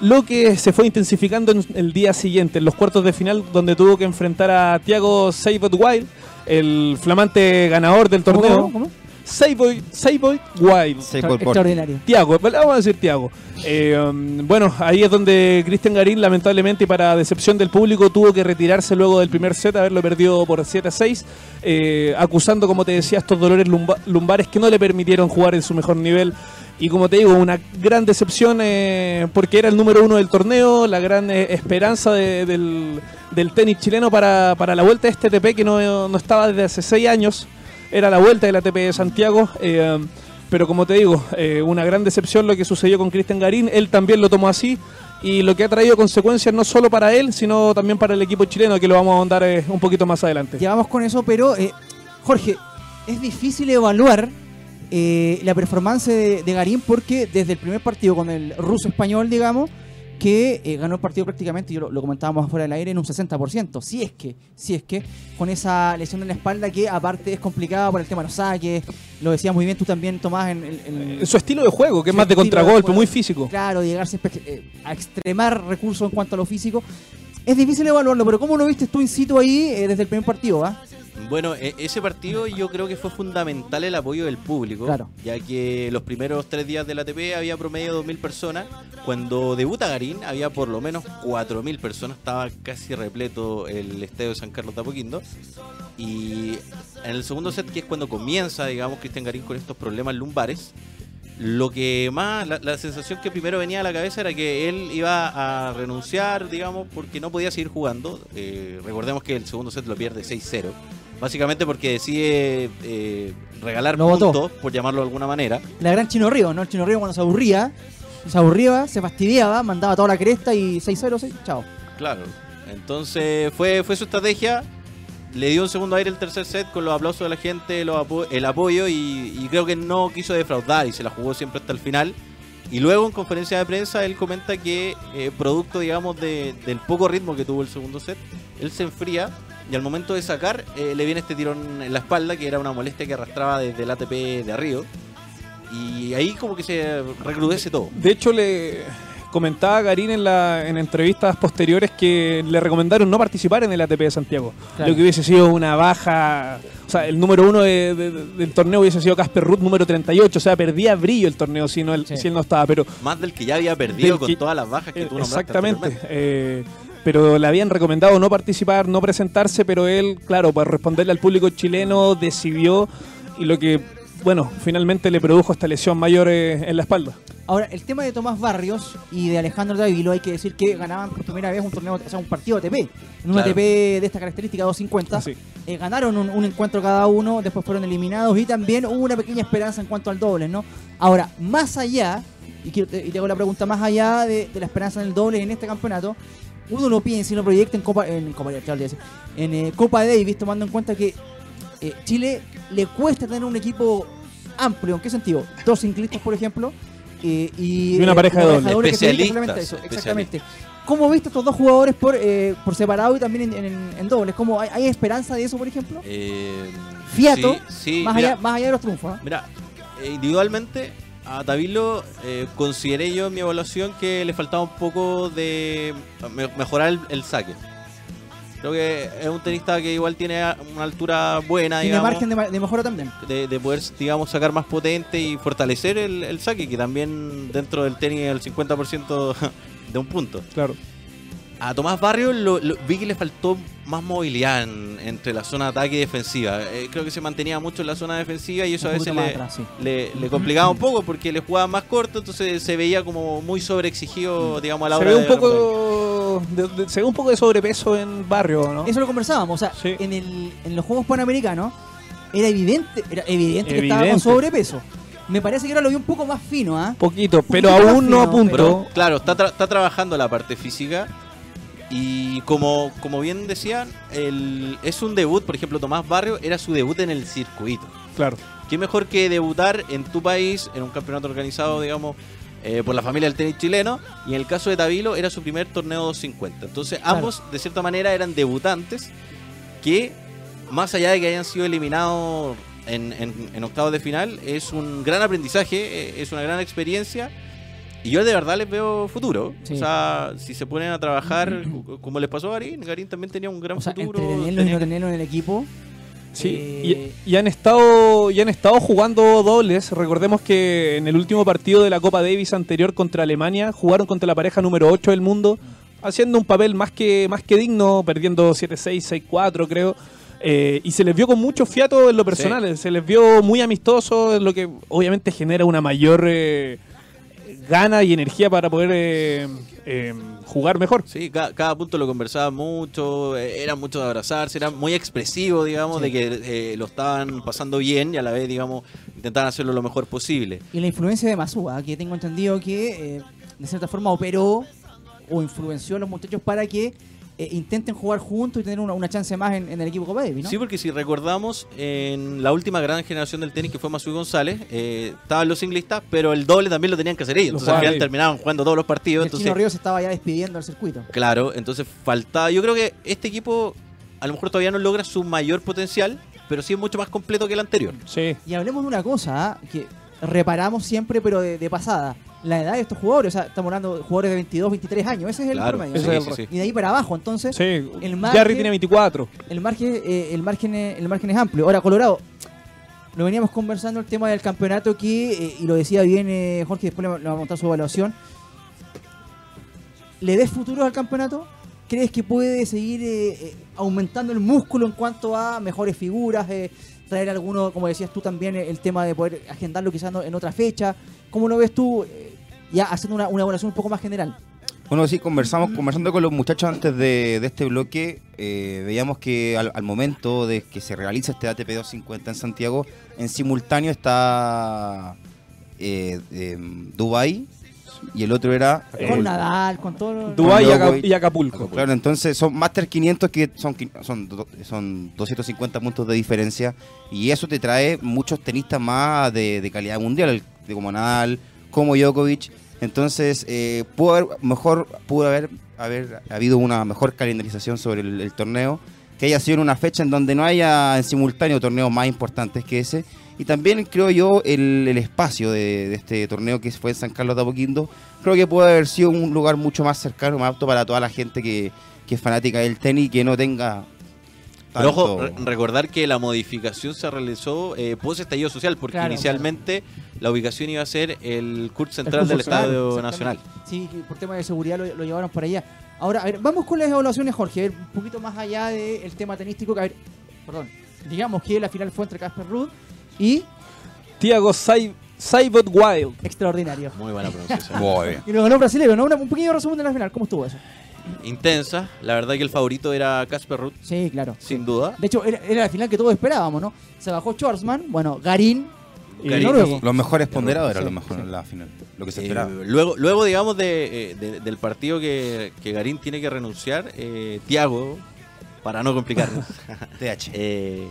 Lo que se fue intensificando en el día siguiente, en los cuartos de final, donde tuvo que enfrentar a Thiago Seyboth Wild, el flamante ganador del torneo. ¿Cómo, cómo? Seyboth Wild. Extraordinario. Thiago, vamos a decir Thiago. Eh, um, bueno, ahí es donde Cristian Garín, lamentablemente, y para decepción del público, tuvo que retirarse luego del primer set, haberlo perdido por siete a seis, eh, acusando, como te decía, estos dolores lumba lumbares que no le permitieron jugar en su mejor nivel. Y como te digo, una gran decepción eh, porque era el número uno del torneo, la gran eh, esperanza de, del, del tenis chileno para, para la vuelta de este A T P que no, no estaba desde hace seis años. Era la vuelta del A T P de Santiago, eh, pero como te digo, eh, una gran decepción lo que sucedió con Cristian Garín. Él también lo tomó así y lo que ha traído consecuencias no solo para él, sino también para el equipo chileno, que lo vamos a ahondar eh, un poquito más adelante. Ya vamos con eso, pero eh, Jorge, es difícil evaluar Eh, la performance de, de Garín, porque desde el primer partido con el ruso español, digamos, que eh, ganó el partido prácticamente, yo lo, lo comentábamos afuera del aire, en un sesenta por ciento, si es que, si es que, con esa lesión en la espalda que aparte es complicada por el tema de los saques, lo decías muy bien tú también, Tomás, en, en, en su estilo de juego, que es más de contragolpe, muy físico. Claro, llegarse a extremar recursos en cuanto a lo físico. Es difícil evaluarlo, pero ¿cómo lo viste tú in situ ahí eh, desde el primer partido, ah? ¿eh? Bueno, ese partido yo creo que fue fundamental el apoyo del público, claro, ya que los primeros tres días del A T P había promedio de dos mil personas. Cuando debuta Garín había por lo menos cuatro mil personas, estaba casi repleto el estadio de San Carlos de Apoquindo. Y en el segundo set, que es cuando comienza, digamos, Cristian Garín con estos problemas lumbares, lo que más, la, la sensación que primero venía a la cabeza era que él iba a renunciar, digamos, porque no podía seguir jugando. Eh, recordemos que el segundo set lo pierde seis cero. Básicamente porque decide eh, regalar no puntos, votó, por llamarlo de alguna manera. La gran Chino Ríos, ¿no? El Chino Ríos cuando se aburría, se aburría, se fastidiaba, mandaba toda la cresta y seis cero, chao. Claro. Entonces fue, fue su estrategia. Le dio un segundo aire el tercer set con los aplausos de la gente, los apo el apoyo, y, y creo que no quiso defraudar y se la jugó siempre hasta el final. Y luego en conferencia de prensa él comenta que eh, producto, digamos, de, del poco ritmo que tuvo el segundo set, él se enfría y al momento de sacar eh, le viene este tirón en la espalda, que era una molestia que arrastraba desde el A T P de Río. Y ahí como que se recrudece todo. De hecho, le comentaba Garín en, la, en entrevistas posteriores que le recomendaron no participar en el A T P de Santiago. Claro. Lo que hubiese sido una baja. O sea, el número uno de, de, del torneo hubiese sido Casper Ruud, número treinta y ocho. O sea, perdía brillo el torneo si, no, el, sí. si él no estaba. Pero más del que ya había perdido con que, todas las bajas que eh, tú nombraste. Exactamente. Eh, pero le habían recomendado no participar, no presentarse, pero él, claro, para responderle al público chileno, decidió, y lo que, bueno, finalmente le produjo esta lesión mayor eh, en la espalda. Ahora, el tema de Tomás Barrios y de Alejandro Tabilo, hay que decir que ganaban por primera vez un torneo, o sea, un partido A T P. En un claro. A T P de esta característica, doscientos cincuenta, sí. eh, ganaron un, un encuentro cada uno, después fueron eliminados y también hubo una pequeña esperanza en cuanto al doble, ¿no? Ahora, más allá, y, quiero, y te hago la pregunta, más allá de, de la esperanza en el doble en este campeonato, uno no piensa y no proyecta en Copa, en, Copa, en eh, Copa Davis, tomando en cuenta que eh, Chile le cuesta tener un equipo amplio. ¿En qué sentido? Dos ciclistas, por ejemplo, eh, y, y una eh, pareja de doble. Especialistas. Eso, exactamente. ¿Cómo viste estos dos jugadores por, eh, por separado y también en, en, en dobles? ¿Cómo, hay, ¿Hay esperanza de eso, por ejemplo? Eh, Fiato, sí, sí, más, mira, allá, más allá de los triunfos. ¿eh? Mira, individualmente a Tabilo eh, consideré yo en mi evaluación que le faltaba un poco de mejorar el, el saque. Creo que es un tenista que igual tiene una altura buena, tiene digamos, margen de, de mejora también. De, de poder, digamos, sacar más potente y fortalecer el, el saque, que también dentro del tenis el cincuenta por ciento de un punto. Claro. A Tomás Barrios lo, lo, vi que le faltó más movilidad en, entre la zona de ataque y defensiva. Eh, creo que se mantenía mucho en la zona defensiva y eso un a veces le, atrás, sí. le, le complicaba un poco porque le jugaba más corto, entonces se veía como muy sobreexigido, digamos, a la hora de... Se ve un poco... De, de, se ve un poco de sobrepeso en Barrio, ¿no? Eso lo conversábamos, o sea, sí. en, el, en los Juegos Panamericanos era evidente, era evidente, evidente que estaba con sobrepeso. Me parece que ahora lo vi un poco más fino, ¿ah? ¿eh? Poquito, pero poquito aún no a punto. Pero, claro, está, tra está trabajando la parte física y como, como bien decían, el, es un debut, por ejemplo, Tomás Barrio era su debut en el circuito. Claro. ¿Qué mejor que debutar en tu país, en un campeonato organizado, digamos, Eh, por la familia del tenis chileno? Y en el caso de Tabilo era su primer torneo doscientos cincuenta. Entonces claro. ambos de cierta manera eran debutantes que, más allá de que hayan sido eliminados en, en, en octavos de final, es un gran aprendizaje, es una gran experiencia. Y yo de verdad les veo futuro. Sí. O sea, si se ponen a trabajar como les pasó a Garín, Garín también tenía un gran o sea, futuro. Entre tenerlo tenía... y no tenerlo en el equipo. Sí, eh... y, y han estado y han estado jugando dobles. Recordemos que en el último partido de la Copa Davis anterior contra Alemania jugaron contra la pareja número ocho del mundo, haciendo un papel más que más que digno, perdiendo siete seis, seis cuatro creo, eh, y se les vio con mucho fiato en lo personal, sí. se les vio muy amistosos, lo que obviamente genera una mayor eh, gana y energía para poder eh, eh, jugar mejor. Sí, cada, cada punto lo conversaba mucho, era mucho de abrazarse, era muy expresivo, digamos, sí. de que eh, lo estaban pasando bien y a la vez, digamos, intentaban hacerlo lo mejor posible. Y la influencia de Masúa, que tengo entendido que eh, de cierta forma operó o influenció a los muchachos para que eh, intenten jugar juntos y tener una, una chance más en, en el equipo Copa Davis, ¿no? Sí, porque si recordamos, en la última gran generación del tenis que fue Masúa y González, eh, estaban los singlistas, pero el doble también lo tenían que hacer ellos. Entonces al final terminaban jugando todos los partidos. El entonces, Chino Ríos estaba ya despidiendo al circuito. Claro, entonces faltaba. Yo creo que este equipo a lo mejor todavía no logra su mayor potencial, pero sí es mucho más completo que el anterior. Sí. Y hablemos de una cosa, ¿eh? que reparamos siempre, pero de, de pasada. La edad de estos jugadores, o sea, estamos hablando de jugadores de veintidós, veintitrés años, ese es el claro, promedio. Sí, sí, sí. Y de ahí para abajo, entonces. Sí, el margen, Yarry tiene veinticuatro. El margen, eh, el, margen, el margen es amplio. Ahora, Colorado, lo veníamos conversando el tema del campeonato que, eh, y lo decía bien eh, Jorge, después le, le va a montar su evaluación. ¿Le ves futuro al campeonato? ¿Crees que puede seguir eh, aumentando el músculo en cuanto a mejores figuras? Eh, traer alguno, como decías tú también, el tema de poder agendarlo quizás en otra fecha. ¿Cómo lo ves tú? Eh, ya haciendo una, una evaluación un poco más general. Bueno, sí, conversamos conversando con los muchachos antes de, de este bloque, eh, veíamos que al, al momento de que se realiza este A T P doscientos cincuenta en Santiago, en simultáneo está eh, eh, Dubái, Ríos y el otro era... Con el, Nadal, con todo... Dubái y, y Acapulco. Acapulco. Claro, entonces son Master quinientos que son, son, son doscientos cincuenta puntos de diferencia y eso te trae muchos tenistas más de, de calidad mundial, de como Nadal, como Djokovic. Entonces, eh, pudo haber, mejor, pudo haber, haber habido una mejor calendarización sobre el, el torneo, que haya sido en una fecha en donde no haya en simultáneo torneos más importantes que ese. Y también creo yo el, el espacio de, de este torneo que fue en San Carlos de Apoquindo, creo que puede haber sido un lugar mucho más cercano, más apto para toda la gente que, que es fanática del tenis y que no tenga... Pero ojo, re recordar que la modificación se realizó eh, post estallido social, porque claro, inicialmente claro. la ubicación iba a ser el C U R central el del Central, Estadio Nacional. Sí, por tema de seguridad lo, lo llevaron para allá. Ahora, a ver, vamos con las evaluaciones, Jorge, a ver, un poquito más allá del de tema tenístico. Que, a ver, perdón, digamos que la final fue entre Casper Ruud y... Thiago Seyboth Wild. Extraordinario. Muy buena pronunciación. Muy bien. Y lo ganó brasileño, ¿no? Una, un pequeño resumen de la final, ¿cómo estuvo eso? Intensa, la verdad que el favorito era Casper Ruud. Sí, claro. Sin duda. De hecho, era, era la final que todos esperábamos, ¿no? Se bajó Schwartzman, bueno, Garín, Garín y Noruego. Los mejores ponderados eran sí, los mejores sí. en la final, lo que se eh, esperaba. Luego, luego digamos, de, de, del partido que, que Garín tiene que renunciar, eh, Thiago, para no complicarnos, T H. Eh,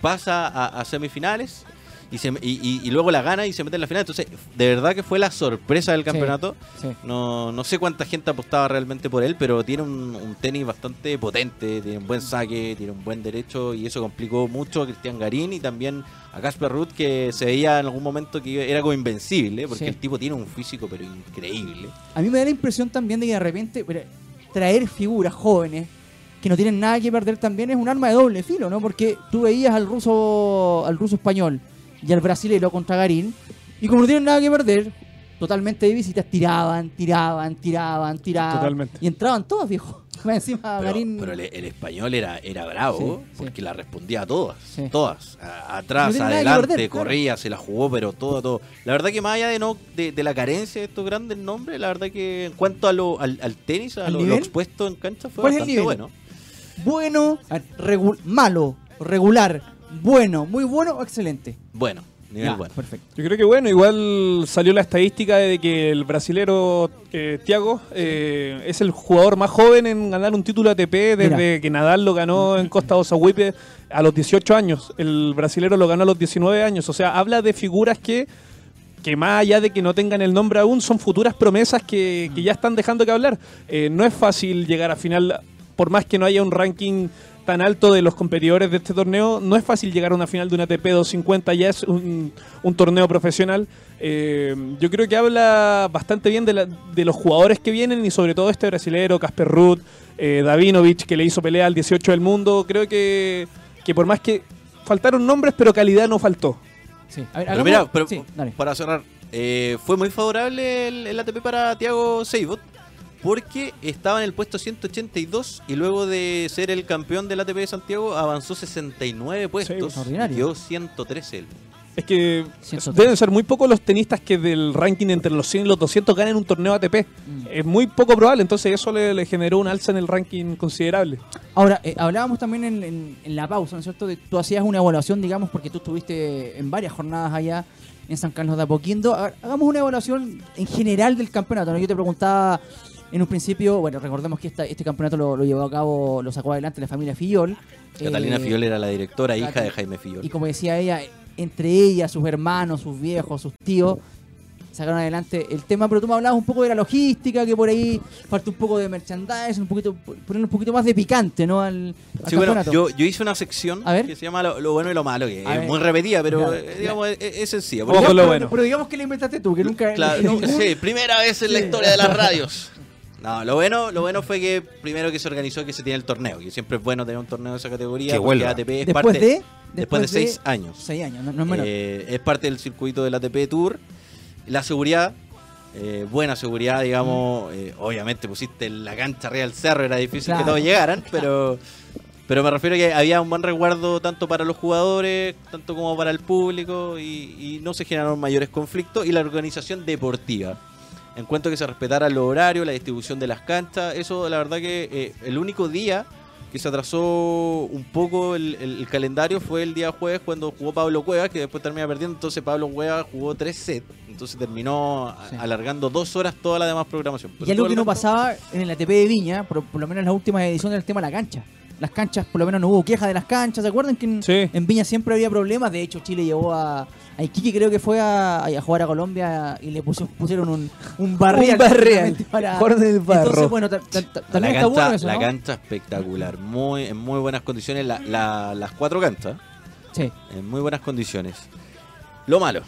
pasa a, a semifinales y, se, y, y, y luego la gana y se mete en la final. Entonces, de verdad que fue la sorpresa del campeonato. Sí, sí. No, no sé cuánta gente apostaba realmente por él, pero tiene un, un tenis bastante potente, tiene un buen saque, tiene un buen derecho y eso complicó mucho a Cristian Garín y también a Casper Ruud, que se veía en algún momento que era como invencible, porque sí. el tipo tiene un físico pero increíble. A mí me da la impresión también de que de repente pero, traer figuras jóvenes que no tienen nada que perder también es un arma de doble filo, ¿no? Porque tú veías al ruso al ruso español y al brasilero contra Garín, y como no tienen nada que perder, totalmente de visitas, tiraban, tiraban, tiraban, tiraban. Totalmente. Y entraban todos, viejo. Encima pero, Garín... pero el, el español era, era bravo, sí, porque sí. la respondía a todas, sí. todas. A, atrás, no adelante, perder, corría, claro. se la jugó, pero todo, todo. La verdad que más allá de no de, de la carencia de estos grandes nombres, la verdad que en cuanto a lo, al, al tenis, a lo, lo expuesto en cancha, fue bastante bueno. Bueno, regu malo, regular, bueno, muy bueno o excelente. Bueno, nivel ya, bueno. Perfecto. Yo creo que bueno, igual salió la estadística de que el brasilero eh, Thiago eh, es el jugador más joven en ganar un título A T P desde Mira. que Nadal lo ganó en Costa Osahuipe a los dieciocho años. El brasilero lo ganó a los diecinueve años. O sea, habla de figuras que... que más allá de que no tengan el nombre aún, son futuras promesas que, que ya están dejando que hablar. Eh, no es fácil llegar a final, por más que no haya un ranking tan alto de los competidores de este torneo, no es fácil llegar a una final de un A T P doscientos cincuenta, ya es un, un torneo profesional. Eh, yo creo que habla bastante bien de, la, de los jugadores que vienen y sobre todo este brasilero, Casper Ruud, eh, Davidovich, que le hizo pelea al dieciocho del mundo. Creo que, que por más que faltaron nombres, pero calidad no faltó. Sí. A ver, pero mira, pero sí, para cerrar, eh, fue muy favorable el, el A T P para Thiago Seyboth porque estaba en el puesto ciento ochenta y dos y luego de ser el campeón del A T P de Santiago avanzó sesenta y nueve puestos y quedó ciento trece. Es que ciento trece. Deben ser muy pocos los tenistas que del ranking entre los cien y los doscientos ganen un torneo A T P. Mm. Es muy poco probable, entonces eso le, le generó un alza en el ranking considerable. Ahora, eh, hablábamos también en, en, en la pausa, ¿no es cierto? De, tú hacías una evaluación, digamos, porque tú estuviste en varias jornadas allá en San Carlos de Apoquindo. A ver, hagamos una evaluación en general del campeonato, ¿no? Yo te preguntaba en un principio, bueno, recordemos que esta, este campeonato lo, lo llevó a cabo, lo sacó adelante la familia Fillol. Catalina eh, Fillol era la directora, hija de Jaime Fillol. Y como decía ella... entre ellas, sus hermanos, sus viejos, sus tíos, sacaron adelante el tema. Pero tú me hablabas un poco de la logística, que por ahí falta un poco de merchandising, un poquito, poner un poquito más de picante, ¿no? Al, al sí, bueno, yo, yo hice una sección que se llama lo, lo bueno y lo malo, que a es ver. muy repetida, pero claro, digamos, claro. Es, es sencilla. Pero, digamos, lo bueno. pero digamos que la inventaste tú, que nunca... Claro, no, sí, primera vez en sí. la historia de las radios. No, lo bueno, lo bueno fue que primero que se organizó que se tiene el torneo, que siempre es bueno tener un torneo de esa categoría. Qué porque A T P es después parte... de... Después, Después de seis de años. Seis años, no, no es menor. Eh, es parte del circuito del A T P Tour. La seguridad, eh, buena seguridad, digamos. Mm. Eh, obviamente pusiste la cancha arriba del cerro, era difícil claro. que todos llegaran, claro. pero, pero me refiero a que había un buen resguardo tanto para los jugadores, tanto como para el público, y, y no se generaron mayores conflictos. Y la organización deportiva. En cuanto a que se respetara el horario, la distribución de las canchas, eso la verdad que eh, el único día... que se atrasó un poco el, el, el calendario fue el día jueves cuando jugó Pablo Cuevas, que después termina perdiendo. Entonces Pablo Cuevas jugó tres sets entonces terminó sí. alargando dos horas toda la demás programación. Pero y algo que no pasaba en el A T P de Viña, por, por lo menos en las últimas ediciones, el tema de la cancha. Las canchas, por lo menos no hubo quejas de las canchas. ¿Se acuerdan que en, sí. en Viña siempre había problemas? De hecho, Chile llevó a... A Iquique creo que fue a, a jugar a Colombia y le puso, pusieron un, un barrial. Un barrial. Para... Del barro. Entonces, bueno, ta, ta, ta, también la está bueno eso, la ¿no? cancha espectacular. Muy, en muy buenas condiciones. La, la, las cuatro canchas. Sí. En muy buenas condiciones. Lo malo.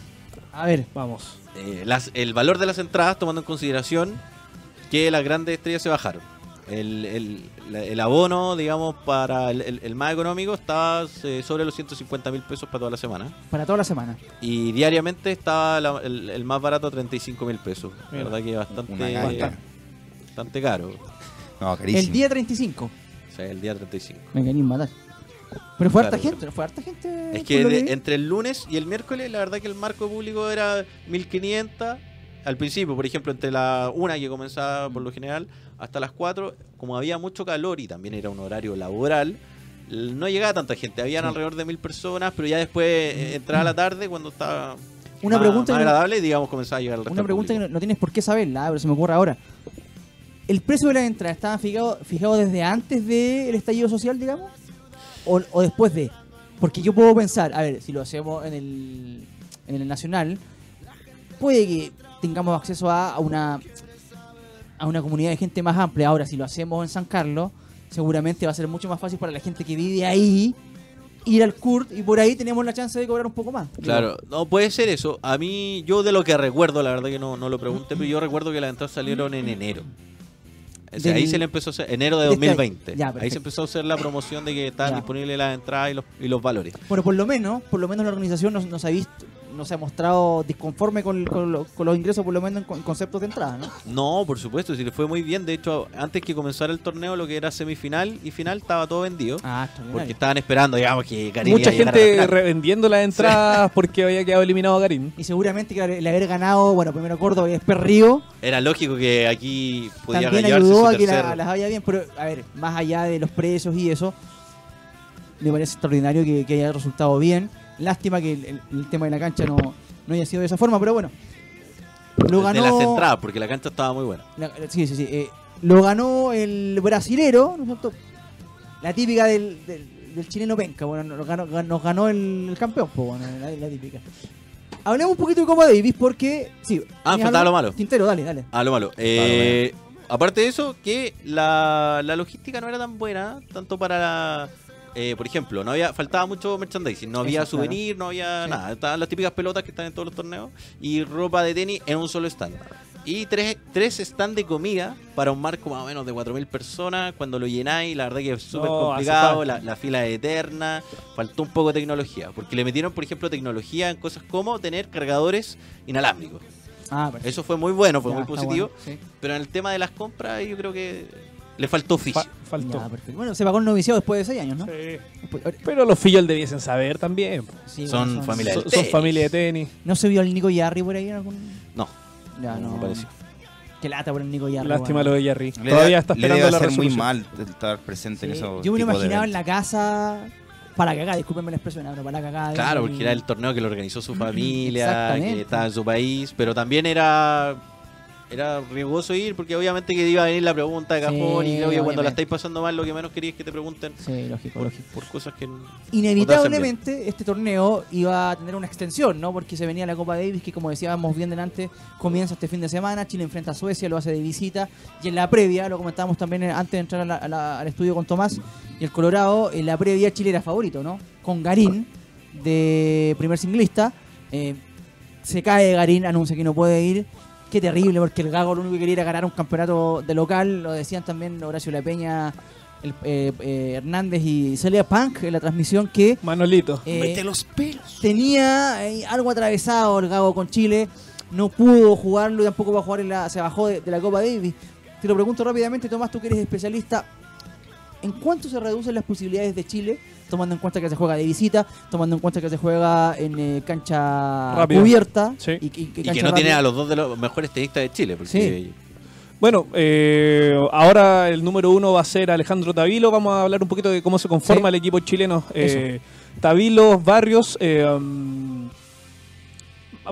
A ver, vamos. Eh, las, el valor de las entradas, tomando en consideración que las grandes estrellas se bajaron. El, el, el abono, digamos, para el, el, el más económico está eh, sobre los ciento cincuenta mil pesos para toda la semana. Para toda la semana. Y diariamente está la, el, el más barato a treinta y cinco mil pesos. La verdad que bastante, eh, bastante caro. No, carísimo. El día treinta y cinco. Sí, el día treinta y cinco. Me querían matar. Pero fue claro, harta gente, fue harta gente. Es que, de, que entre el lunes y el miércoles, la verdad que el marco público era mil quinientos. Al principio, por ejemplo, entre la una que comenzaba por lo general hasta las cuatro, como había mucho calor y también era un horario laboral, no llegaba tanta gente. Habían sí. alrededor de mil personas, pero ya después entraba la tarde cuando estaba una más, pregunta más agradable no, y digamos comenzaba a llegar el resto. Una pregunta que no, no tienes por qué saberla, pero se me ocurre ahora. ¿El precio de la entrada estaba fijado, fijado desde antes del estallido social, digamos? O, ¿O después de? Porque yo puedo pensar, a ver, si lo hacemos en el, en el Nacional, puede que tengamos acceso a una a una comunidad de gente más amplia. Ahora, si lo hacemos en San Carlos, seguramente va a ser mucho más fácil para la gente que vive ahí ir al C U R T y por ahí tenemos la chance de cobrar un poco más. Claro, no puede ser eso. A mí, yo de lo que recuerdo, la verdad que no, no lo pregunté, pero yo recuerdo que las entradas salieron en enero. O sea, del, ahí se le empezó a hacer, enero de dos mil veinte. Ya, ahí se empezó a hacer la promoción de que estaban ya. disponibles las entradas y los, y los valores. Bueno, por lo menos, por lo menos la organización nos, nos ha visto, nos ha mostrado disconforme con, con, lo, con los ingresos, por lo menos en conceptos de entrada, ¿no? No, por supuesto, sí, le fue muy bien. De hecho, antes que comenzara el torneo, lo que era semifinal y final estaba todo vendido. Ah, porque estaban esperando, digamos, que Garín. Mucha gente a revendiendo las entradas sí. porque había quedado eliminado Garín. Y seguramente que el haber ganado, bueno, primero Córdoba y después Río. Era lógico que aquí podía llevarse su tercer... que la, las había bien, pero a ver, más allá de los precios y eso, me parece extraordinario que, que haya resultado bien. Lástima que el, el, el tema de la cancha no, no haya sido de esa forma, pero bueno. Lo ganó... De las entradas, porque la cancha estaba muy buena. La, sí, sí, sí. Eh, lo ganó el brasilero, ¿no es cierto? La típica del, del, del chileno penca. Bueno, nos ganó, nos ganó el, el campeón, pues, bueno, la, la típica. Hablemos un poquito de Copa Davis porque... Sí, ah, faltaba lo malo. Tintero, dale, dale. Ah, lo malo. Eh, ah, lo malo. Aparte de eso, que la, la logística no era tan buena, tanto para... La, Eh, por ejemplo, no había, faltaba mucho merchandising, no había Exacto, souvenir, ¿no? no había sí. nada. Estaban las típicas pelotas que están en todos los torneos y ropa de tenis en un solo stand. Y tres, tres stands de comida para un marco más o menos de cuatro mil personas. Cuando lo llenáis, la verdad que es súper no, complicado, la, la fila es eterna. Faltó un poco de tecnología, porque le metieron, por ejemplo, tecnología en cosas como tener cargadores inalámbricos. Ah, Eso fue muy bueno, fue ya, muy positivo. Bueno, sí. Pero en el tema de las compras, yo creo que... Le faltó oficio. Fa faltó. Ya, bueno, se pagó el noviciado después de seis años, ¿no? Sí. Después... Pero los fillos debiesen saber también. Sí, son son familia de tenis. Son familia de tenis. ¿No se vio el Nico Yarry por ahí en algún...? No. Ya, no, no me pareció. Qué lata por el Nico Yarry. Lástima bueno. lo de Yarry. Le Todavía está esperando le la resolución. Le muy mal estar presente sí. en eso. Yo me lo imaginaba en la casa... Para cagar, discúlpenme la expresión, pero para cagar. Claro, porque era el torneo que lo organizó su familia, que estaba en su país, pero también era... Era riesgoso ir porque obviamente que iba a venir la pregunta de cajón sí, y creo que cuando la estáis pasando mal lo que menos querías es que te pregunten sí, lógico, por, lógico. por cosas que... Inevitablemente este torneo iba a tener una extensión, ¿no? Porque se venía la Copa Davis que, como decíamos bien delante, comienza este fin de semana. Chile enfrenta a Suecia, lo hace de visita. Y en la previa, lo comentábamos también antes de entrar a la, a la, al estudio con Tomás y el Colorado, en la previa Chile era favorito, ¿no? Con Garín, de primer singlista. Eh, se cae Garín, anuncia que no puede ir. Qué terrible, porque el Gago lo único que quería era ganar un campeonato de local. Lo decían también Horacio La Peña, el, eh, eh, Hernández y Celia Punk en la transmisión que... Manolito, eh, mete los pelos. Tenía eh, algo atravesado el Gago con Chile. No pudo jugarlo y tampoco va a jugar en la... Se bajó de, de la Copa Davis. Te lo pregunto rápidamente, Tomás, tú que eres especialista. ¿En cuánto se reducen las posibilidades de Chile, tomando en cuenta que se juega de visita, tomando en cuenta que se juega en eh, cancha rápido. cubierta sí. y, y, y, cancha y que no rápida. Tiene a los dos de los mejores tenistas de Chile? Porque... Sí. Bueno, eh, ahora el número uno va a ser Alejandro Tabilo. Vamos a hablar un poquito de cómo se conforma sí. el equipo chileno. Eh, Tabilo, Barrios... Eh, um,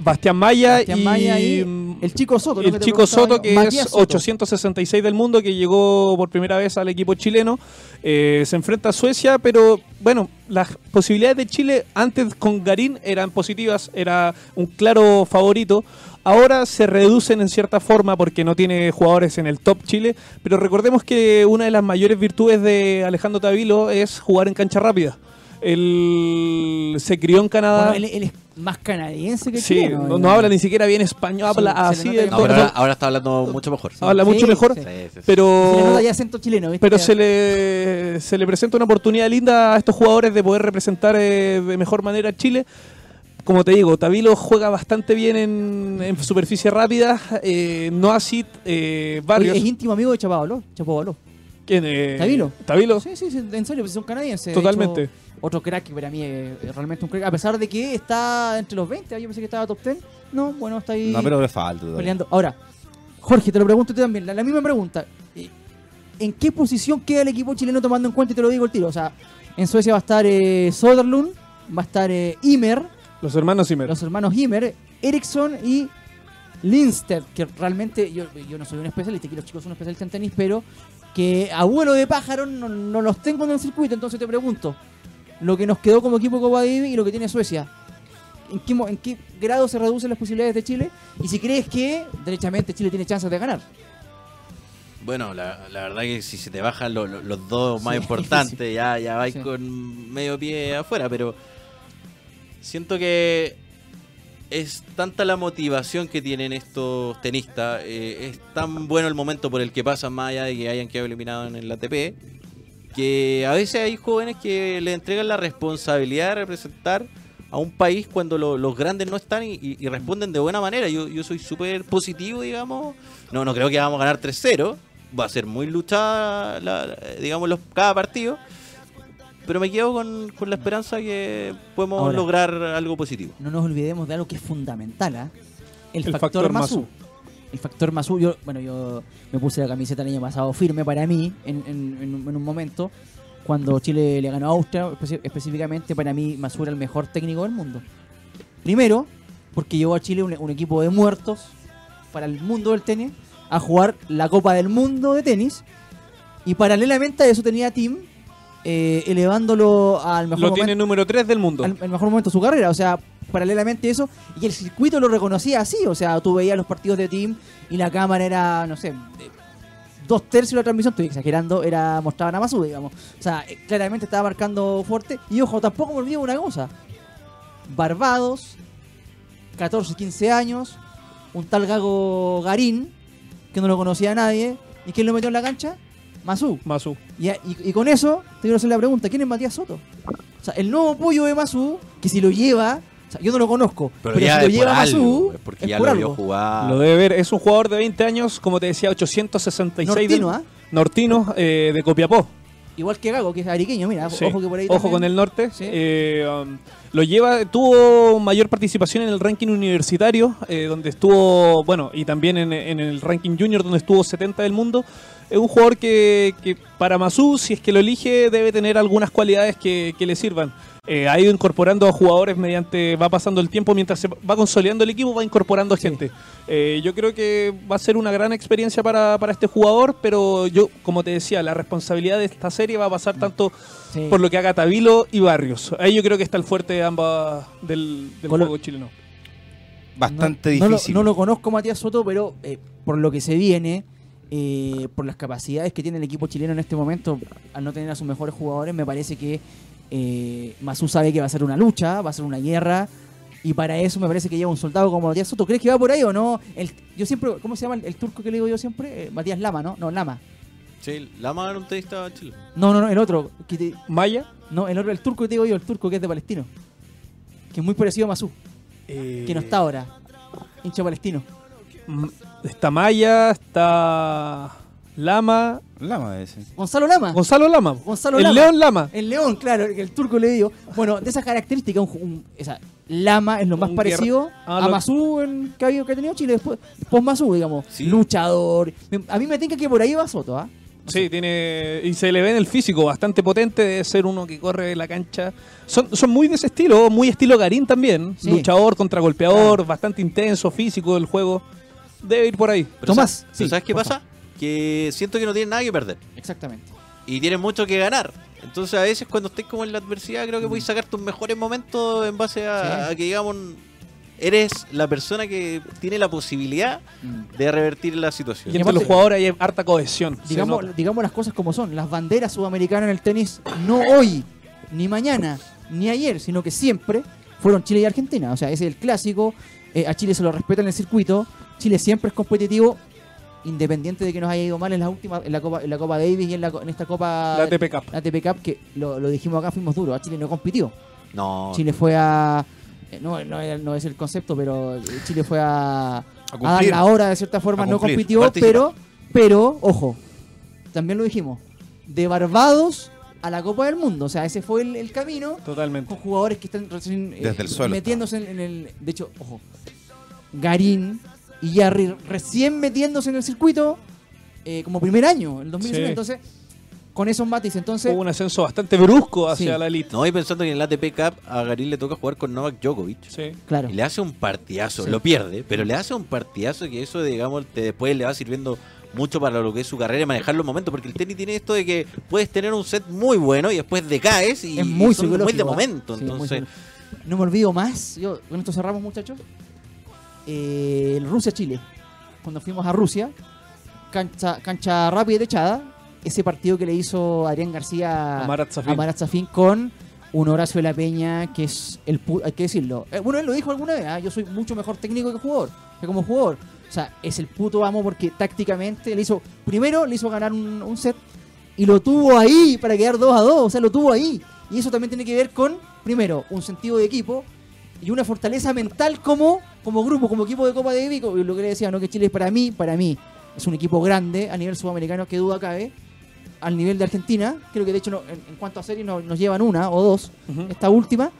Bastián Maya, Bastián Maya y, y el Chico Soto. El Chico Soto, que es ochocientos sesenta y seis del mundo, que llegó por primera vez al equipo chileno. Eh, se enfrenta a Suecia, pero bueno, las posibilidades de Chile antes con Garín eran positivas, era un claro favorito. Ahora se reducen en cierta forma porque no tiene jugadores en el top Chile, pero recordemos que una de las mayores virtudes de Alejandro Tabilo es jugar en cancha rápida. Él se crió en Canadá. Bueno, él, él es más canadiense que sí, chileno. No, no habla ni siquiera bien español, habla así. De no, ahora, ahora está hablando mucho mejor. Sí. Habla sí, mucho mejor, sí, sí, pero se le nota ya acento chileno. ¿Viste? Pero se le, se le presenta una oportunidad linda a estos jugadores de poder representar eh, de mejor manera a Chile. Como te digo, Tabilo juega bastante bien en, en superficie rápida, eh, no así eh, Barrios. Oye, es íntimo amigo de Chapovaló. Chapovaló. ¿Quién? Eh, ¿Tabilo? ¿Tabilo? Sí, sí, en serio, pues son canadienses. Totalmente. Hecho, otro crack que para mí es realmente un crack. A pesar de que está entre los veinte, yo pensé que estaba top diez. No, bueno, está ahí. No, pero le falta. Peleando. Ahora, Jorge, te lo pregunto a ti también. La, la misma pregunta. ¿En qué posición queda el equipo chileno tomando en cuenta? Y te lo digo el tiro. O sea, en Suecia va a estar eh, Söderlund, va a estar eh, Imer. Los hermanos Imer. Los hermanos Imer, Eriksson y Lindstedt. Que realmente, yo, yo no soy un especialista, que los chicos son un especialista en tenis, pero que abuelo de pájaro no, no los tengo en el circuito. Entonces te pregunto, lo que nos quedó como equipo Copa Davis y lo que tiene Suecia, ¿en qué, ¿en qué grado se reducen las posibilidades de Chile? Y si crees que, derechamente, Chile tiene chances de ganar. Bueno, la, la verdad que si se te bajan lo, lo, los dos más sí, importantes, sí. ya, ya vais sí. con medio pie afuera, pero siento que es tanta la motivación que tienen estos tenistas, eh, es tan bueno el momento por el que pasan más allá de que hayan quedado eliminados en el A T P, que a veces hay jóvenes que le entregan la responsabilidad de representar a un país cuando lo, los grandes no están y, y, y responden de buena manera. Yo, yo soy súper positivo, digamos. No, no creo que vamos a ganar tres cero. Va a ser muy luchada, la, digamos, los, cada partido. Pero me quedo con, con la esperanza que podemos Ahora, lograr algo positivo. No nos olvidemos de algo que es fundamental, ¿eh? El, El factor, factor Masú. Masú. El factor Masú. Yo, bueno, yo me puse la camiseta el año pasado firme para mí en, en, en un momento cuando Chile le ganó a Austria. Específicamente para mí Masú era el mejor técnico del mundo. Primero, porque llevó a Chile un, un equipo de muertos para el mundo del tenis a jugar la Copa del Mundo de tenis. Y paralelamente a eso tenía a Tim eh, elevándolo al mejor momento. Lo tiene momento, número tres del mundo. Al, al mejor momento de su carrera, o sea, paralelamente eso, y el circuito lo reconocía así, o sea, tú veías los partidos de Team y la cámara era, no sé, dos tercios de la transmisión, estoy exagerando, era mostraban a Masú, digamos, o sea, claramente estaba marcando fuerte, y ojo, tampoco me olvido una cosa, Barbados, catorce, quince años, un tal Gago Garín, que no lo conocía a nadie, ¿y quién lo metió en la cancha? Masú. Masú. Y, y, y con eso, te quiero hacer la pregunta, ¿quién es Matías Soto? O sea, el nuevo pollo de Masú, que si lo lleva... O sea, yo no lo conozco, pero, pero ya si lo lleva a su, es porque es ya por lo algo. Vio jugar. Lo debe ver, es un jugador de veinte años, como te decía, ochocientos sesenta y seis. Nortino, del, ¿eh? Nortino eh, de Copiapó. Igual que Gago, que es ariqueño, mira, sí. ojo que por ahí Ojo también. Con el norte. Sí. Eh, um, lo lleva, tuvo mayor participación en el ranking universitario, eh, donde estuvo, bueno, y también en, en el ranking junior, donde estuvo setenta del mundo. Es un jugador que, que para Masú, si es que lo elige, debe tener algunas cualidades que, que le sirvan. Eh, ha ido incorporando a jugadores mediante, va pasando el tiempo, mientras se va consolidando el equipo, va incorporando a gente. Sí. Eh, yo creo que va a ser una gran experiencia para, para este jugador, pero yo, como te decía, la responsabilidad de esta serie va a pasar tanto sí. por lo que haga Tabilo y Barrios. Ahí yo creo que está el fuerte de ambas del, del juego chileno. Bastante no, difícil. No lo, no lo conozco, Matías Soto, pero eh, por lo que se viene... Eh, por las capacidades que tiene el equipo chileno en este momento, al no tener a sus mejores jugadores, me parece que eh, Masú sabe que va a ser una lucha, va a ser una guerra, y para eso me parece que lleva un soldado como Matías Soto. ¿Crees que va por ahí o no? El, yo siempre, ¿cómo se llama el, el turco que le digo yo siempre? Eh, Matías Lama, ¿no? No, Lama. Sí, Lama era un tenista chileno. No, no, no, el otro. Que te... ¿Maya? No, el otro, el turco que te digo yo, el turco que es de Palestino, que es muy parecido a Masú, eh... que no está ahora, hincha palestino. Mm. Está Maya, está Lama. Lama ese. Gonzalo Lama. Gonzalo Lama. Gonzalo el Lama. León Lama. El León, claro, el turco le digo. Bueno, de esas características, un, un, esa, Lama es lo más un parecido ah, a lo... Masú en, que, ha, que ha tenido Chile después. Después Masú, digamos. ¿Sí? Luchador. A mí me tinca que por ahí va Soto, ¿ah? ¿eh? Sí, tiene, y se le ve en el físico bastante potente, de ser uno que corre la cancha. Son, son muy de ese estilo, muy estilo Garín también. Sí. Luchador, contragolpeador, ah. bastante intenso, físico del juego. Debe ir por ahí. Pero Tomás, ¿sabes, sí, ¿sabes qué pasa? Que siento que no tienen nada que perder. Exactamente. Y tienen mucho que ganar. Entonces a veces cuando estés como en la adversidad, creo que mm. puedes sacar tus mejores momentos en base a, sí. a que, digamos, eres la persona que tiene la posibilidad mm. de revertir la situación. Y entre los jugadores hay harta cohesión. Digamos, digamos las cosas como son. Las banderas sudamericanas en el tenis, no hoy, ni mañana, ni ayer, sino que siempre fueron Chile y Argentina. O sea, ese es el clásico. Eh, a Chile se lo respeta en el circuito. Chile siempre es competitivo, independiente de que nos haya ido mal en las últimas, en la Copa, en la Copa Davis y en, la, en esta Copa, la A T P Cup, la A T P Cup, que lo, lo dijimos acá, fuimos duros. A Chile no compitió. No. Chile fue a, no, no, no es el concepto, pero Chile fue a, a, a dar la hora de cierta forma, cumplir, no compitió, participa. pero, pero ojo, también lo dijimos, de Barbados a la Copa del Mundo, o sea, ese fue el, el camino. Totalmente. Con jugadores que están recién, eh, desde el suelo, metiéndose en, en el, de hecho, ojo, Garín y Yarry recién metiéndose en el circuito, eh, como primer año, el dos mil diecinueve. Sí. Entonces, con esos matices, entonces... Hubo un ascenso bastante brusco hacia sí. la elite. No, y pensando que en el A T P Cup a Garín le toca jugar con Novak Djokovic. Sí, claro. Y le hace un partidazo, sí. lo pierde, pero le hace un partidazo que eso, digamos, te, después le va sirviendo mucho para lo que es su carrera y manejar los momentos, porque el tenis tiene esto de que puedes tener un set muy bueno y después decaes y es muy, son muy de momento. Sí, entonces muy... No me olvido más, yo con esto cerramos, muchachos. Eh, Rusia-Chile, cuando fuimos a Rusia, cancha, cancha rápida y techada, ese partido que le hizo Adrián García a Marat Safin con un Horacio de la Peña que es el pu hay que decirlo, eh, bueno, él lo dijo alguna vez, ¿eh? Yo soy mucho mejor técnico que jugador, que como jugador, o sea, es el puto amo, porque tácticamente le hizo, primero le hizo ganar un, un set y lo tuvo ahí para quedar dos a dos, o sea, lo tuvo ahí, y eso también tiene que ver con, primero, un sentido de equipo y una fortaleza mental como, como grupo, como equipo de Copa Davis, lo que le decía, ¿no? Que Chile para mí, para mí, es un equipo grande a nivel sudamericano, que duda cabe, al nivel de Argentina, creo que de hecho no, en, en cuanto a series no, nos llevan una o dos, uh-huh. esta última,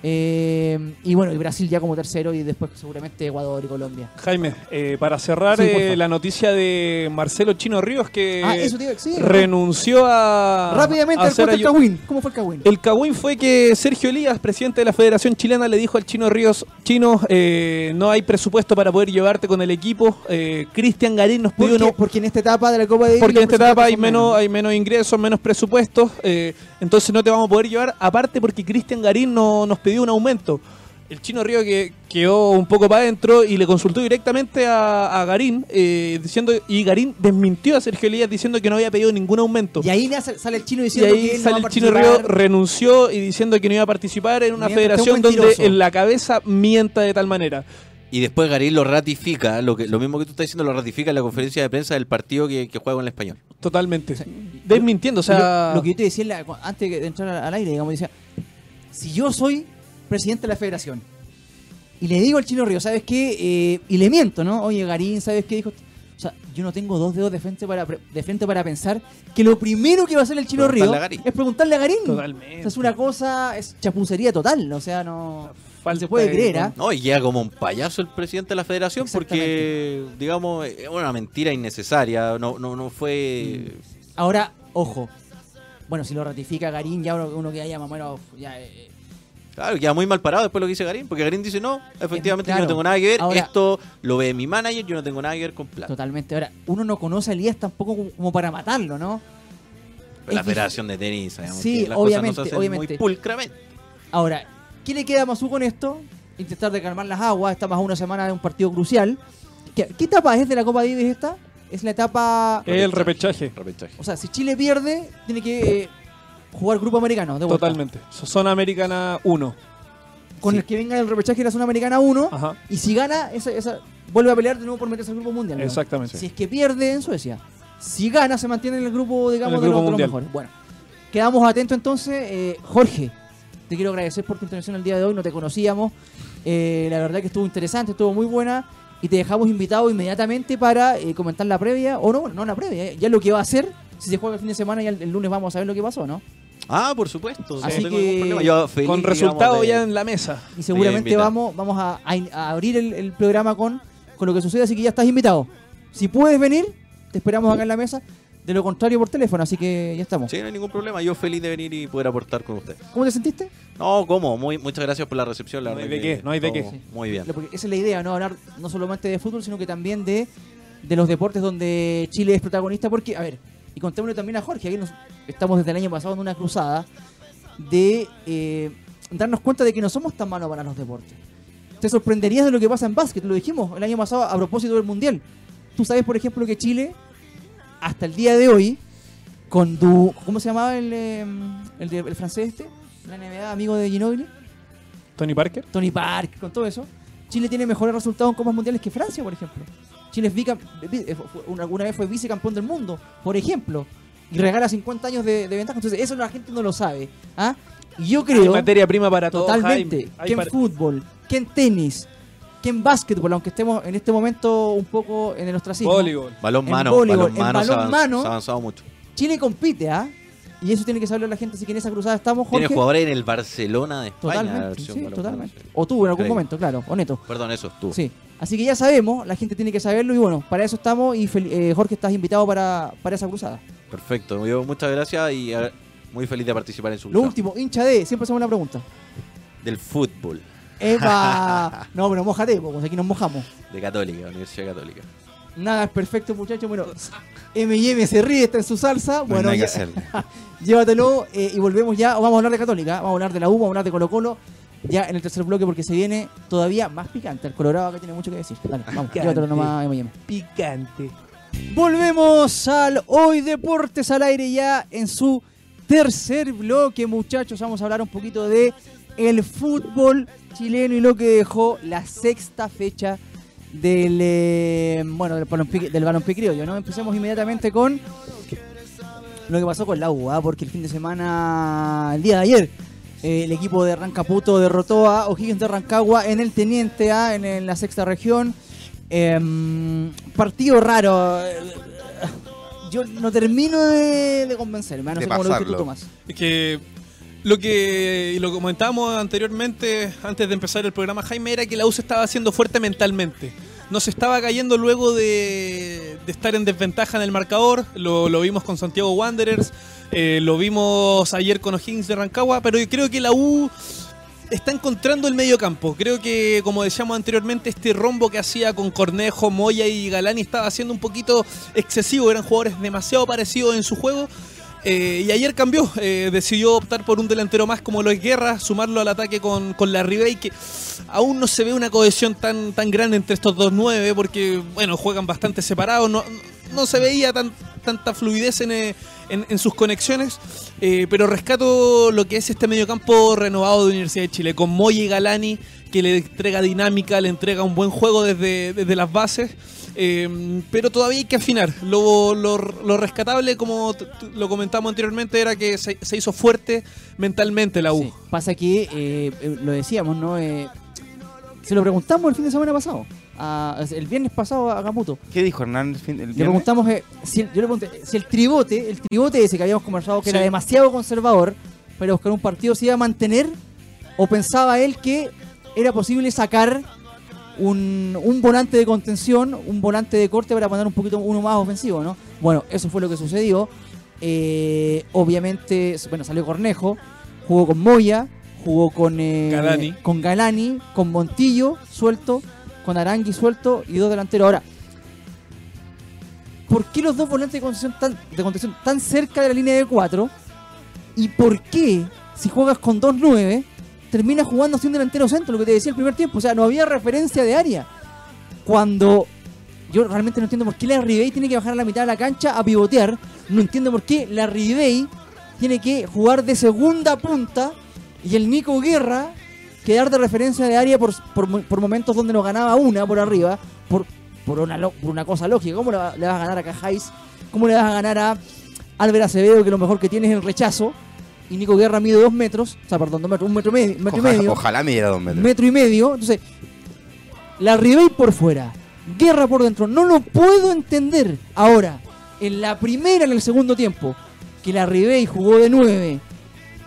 eh, y bueno, y Brasil ya como tercero y después seguramente Ecuador y Colombia. Jaime, eh, para cerrar, sí, eh, la noticia de Marcelo Chino Ríos, que ah, eso digo, sí, renunció a... Rápidamente, a hacer el Cawin. ¿Cómo fue el Cawin? El Cawin fue que Sergio Elías, presidente de la Federación Chilena, le dijo al Chino Ríos, Chino, eh, no hay presupuesto para poder llevarte con el equipo. eh, Cristian Garín nos pidió... ¿Por no, porque en esta etapa de la Copa de... Porque en esta etapa hay menos, hay menos ingresos, menos presupuestos, eh, entonces no te vamos a poder llevar, aparte porque Cristian Garín no, nos pidió pidió un aumento. El Chino Río que quedó un poco para adentro y le consultó directamente a, a Garín, eh, diciendo, y Garín desmintió a Sergio Elías diciendo que no había pedido ningún aumento. Y ahí sale el Chino diciendo y ahí que sale no va el Chino Río, renunció y diciendo que no iba a participar en una mientras federación donde en la cabeza mienta de tal manera. Y después Garín lo ratifica, lo que lo mismo que tú estás diciendo lo ratifica en la conferencia de prensa del partido que, que juega con el Español. Totalmente. O sea, desmintiendo, o sea... Lo, lo que yo te decía en la, antes de entrar al aire, digamos, decía, si yo soy presidente de la federación y le digo al Chino Río, ¿sabes qué? Eh, y le miento, ¿no? Oye, Garín, ¿sabes qué dijo? O sea, yo no tengo dos dedos de frente para, de frente para pensar que lo primero que va a hacer el Chino Río es preguntarle a Garín. Totalmente. O sea, es una cosa, es chapucería total, o sea, no, no se puede creer, ¿ah? ¿eh? No, y llega como un payaso el presidente de la federación porque, digamos, es una mentira innecesaria, no, no, no fue... Ahora, ojo, bueno, si lo ratifica Garín, ya uno, uno queda ya más o menos, ya... Eh, Claro, queda muy mal parado después lo que dice Garín, porque Garín dice, no, efectivamente claro, yo no tengo nada que ver, ahora, esto lo ve mi manager, yo no tengo nada que ver con plata. Totalmente, ahora, uno no conoce a Elías tampoco como para matarlo, ¿no? Pero la federación de tenis, sabemos sí, que las obviamente, cosas no se hacen obviamente. muy pulcramente. Ahora, ¿qué le queda a Mazú con esto? Intentar de calmar las aguas, está más una semana de un partido crucial. ¿Qué, qué etapa es de la Copa Davis esta? Es la etapa... El repechaje. repechaje. O sea, si Chile pierde, tiene que... Eh, jugar grupo americano de vuelta. Totalmente. Zona americana uno. Con sí. el que venga el repechaje de la zona americana uno. Ajá. Y si gana, esa, esa, vuelve a pelear de nuevo por meterse al grupo mundial, ¿no? Exactamente. Si es que pierde en Suecia. Si gana, se mantiene en el grupo, digamos, el de, grupo los, de los mejores. Bueno, quedamos atentos entonces. Eh, Jorge, te quiero agradecer por tu intervención el día de hoy. No te conocíamos. Eh, la verdad que estuvo interesante, estuvo muy buena. Y te dejamos invitado inmediatamente para eh, comentar la previa. O no, no la previa. Ya lo que va a hacer. Si se juega el fin de semana, ya el, el lunes vamos a ver lo que pasó, ¿no? Ah, por supuesto. Así no que yo feliz, con resultado de, ya en la mesa. Y seguramente vamos, vamos a, a, a abrir el, el programa con, con lo que sucede, así que ya estás invitado. Si puedes venir, te esperamos acá en la mesa. de lo contrario por teléfono, así que ya estamos. Sí, no hay ningún problema, yo feliz de venir y poder aportar con usted. ¿Cómo te sentiste? No, ¿cómo? Muy, muchas gracias por la recepción. La no hay de qué, no hay de qué. Sí. Muy bien. Porque esa es la idea, ¿no? Hablar no solamente de fútbol, sino que también de, de los deportes donde Chile es protagonista, porque, a ver, y contémosle también a Jorge, aquí nos, estamos desde el año pasado en una cruzada de eh, darnos cuenta de que no somos tan malos para los deportes. Te sorprenderías de lo que pasa en básquet, lo dijimos el año pasado a propósito del Mundial. Tú sabes, por ejemplo, que Chile, hasta el día de hoy, con du... ¿Cómo se llamaba el, el, el francés este? La N B A, amigo de Ginóbili. Tony Parker. Tony Parker, con todo eso. Chile tiene mejores resultados en copas mundiales que Francia, por ejemplo. Chile es vicam... una vez fue vicecampeón del mundo, por ejemplo. Y regala cincuenta años de, de ventaja. Entonces, eso la gente no lo sabe. ¿Ah? Y yo creo... Hay materia prima para todo. Totalmente. Hay, hay que en fútbol, que en tenis, que en básquetbol, aunque estemos en este momento un poco en el ostracismo. Voleibol. Balón mano. Voleibol, balón mano. Balón mano. Se ha avanzado mucho. Chile compite, ¿ah? ¿eh? Y eso tiene que saberlo la gente, así que en esa cruzada estamos, Jorge. Tiene jugadores en el Barcelona de España. Totalmente, sí, totalmente. Mano. O tú en algún Creo. momento, claro, o Neto. Perdón, eso, tú. Sí. Así que ya sabemos, la gente tiene que saberlo y bueno, para eso estamos y eh, Jorge, estás invitado para, para esa cruzada. Perfecto, yo, muchas gracias y a, muy feliz de participar en su cruzada. Lo último, hincha de, siempre hacemos una pregunta. Del fútbol. ¡Epa! No, pero mójate, pues aquí nos mojamos. De Católica, Universidad Católica. Nada es perfecto, muchachos. Bueno, eme y eme se ríe, está en su salsa. Bueno, no hay que hacer. Llévatelo eh, y volvemos ya. Vamos a hablar de Católica, vamos a hablar de la U, vamos a hablar de Colo-Colo. Ya en el tercer bloque, porque se viene todavía más picante. El Colorado acá tiene mucho que decir. Dale, vamos, picante, llévatelo nomás, eme y eme. Picante. Volvemos al Hoy Deportes al Aire ya en su tercer bloque, muchachos. Vamos a hablar un poquito de el fútbol chileno y lo que dejó la sexta fecha del eh, bueno del balompié del balompié criollo, ¿no? Empecemos inmediatamente con lo que pasó con la U, ¿eh? Porque el fin de semana, el día de ayer, eh, el equipo de Rancaputo derrotó a O'Higgins de Rancagua en el Teniente A, en, en la sexta región. Eh, partido raro. Yo no termino de, de convencerme, no de sé cómo lo dices tú, Tomás. Es que lo que lo comentábamos anteriormente, antes de empezar el programa, Jaime, era que la U se estaba haciendo fuerte mentalmente. No se estaba cayendo luego de, de estar en desventaja en el marcador. Lo, lo vimos con Santiago Wanderers, eh, lo vimos ayer con O'Higgins de Rancagua, pero yo creo que la U está encontrando el medio campo. Creo que, como decíamos anteriormente, este rombo que hacía con Cornejo, Moya y Galani estaba siendo un poquito excesivo. Eran jugadores demasiado parecidos en su juego. Eh, y ayer cambió, eh, decidió optar por un delantero más como lo es Guerra, sumarlo al ataque con, con Larribey, que aún no se ve una cohesión tan, tan grande entre estos dos nueve, porque bueno, juegan bastante separados, no, no se veía tan, tanta fluidez en, en, en sus conexiones, eh, pero rescato lo que es este mediocampo renovado de Universidad de Chile, con Moya y Galani, que le entrega dinámica, le entrega un buen juego desde, desde las bases. Eh, pero todavía hay que afinar. Lo, lo, lo rescatable, como lo comentamos anteriormente, era que se, se hizo fuerte mentalmente la U. Sí, pasa que, eh, eh, lo decíamos, ¿no? Eh, se lo preguntamos el fin de semana pasado, a, el viernes pasado a Caputo. ¿Qué dijo Hernán? El viernes? Le preguntamos, eh, si, el, yo le pregunté, si el tribote, el tribote ese que habíamos conversado, que sí, era demasiado conservador para buscar un partido, se iba a mantener o pensaba él que era posible sacar... Un, un volante de contención, un volante de corte para poner un poquito uno más ofensivo, ¿no? Bueno, eso fue lo que sucedió. Eh, obviamente, bueno, salió Cornejo, jugó con Moya, jugó con, eh, Galani. con Galani, con Montillo suelto, con Arangui suelto y dos delanteros. Ahora, ¿por qué los dos volantes de contención tan, de contención tan cerca de la línea de cuatro? ¿Y por qué, si juegas con dos nueve, termina jugando así un delantero centro, lo que te decía el primer tiempo? O sea, no había referencia de área. Cuando yo realmente no entiendo por qué Larribey tiene que bajar a la mitad de la cancha a pivotear. No entiendo por qué Larribey tiene que jugar de segunda punta y el Nico Guerra quedar de referencia de área por, por, por momentos donde nos ganaba una por arriba, por, por, una, por una cosa lógica. ¿Cómo le vas a ganar a Cajáis? ¿Cómo le vas a ganar a Álvaro Acevedo, que lo mejor que tiene es el rechazo? Y Nico Guerra mide dos metros, o sea, perdón, dos metros, un metro, medio, un metro ojalá, y medio. Ojalá midiera dos metros. Metro y medio. Entonces, Larribey por fuera, Guerra por dentro. No lo puedo entender. Ahora, en la primera, en el segundo tiempo, que Larribey jugó de nueve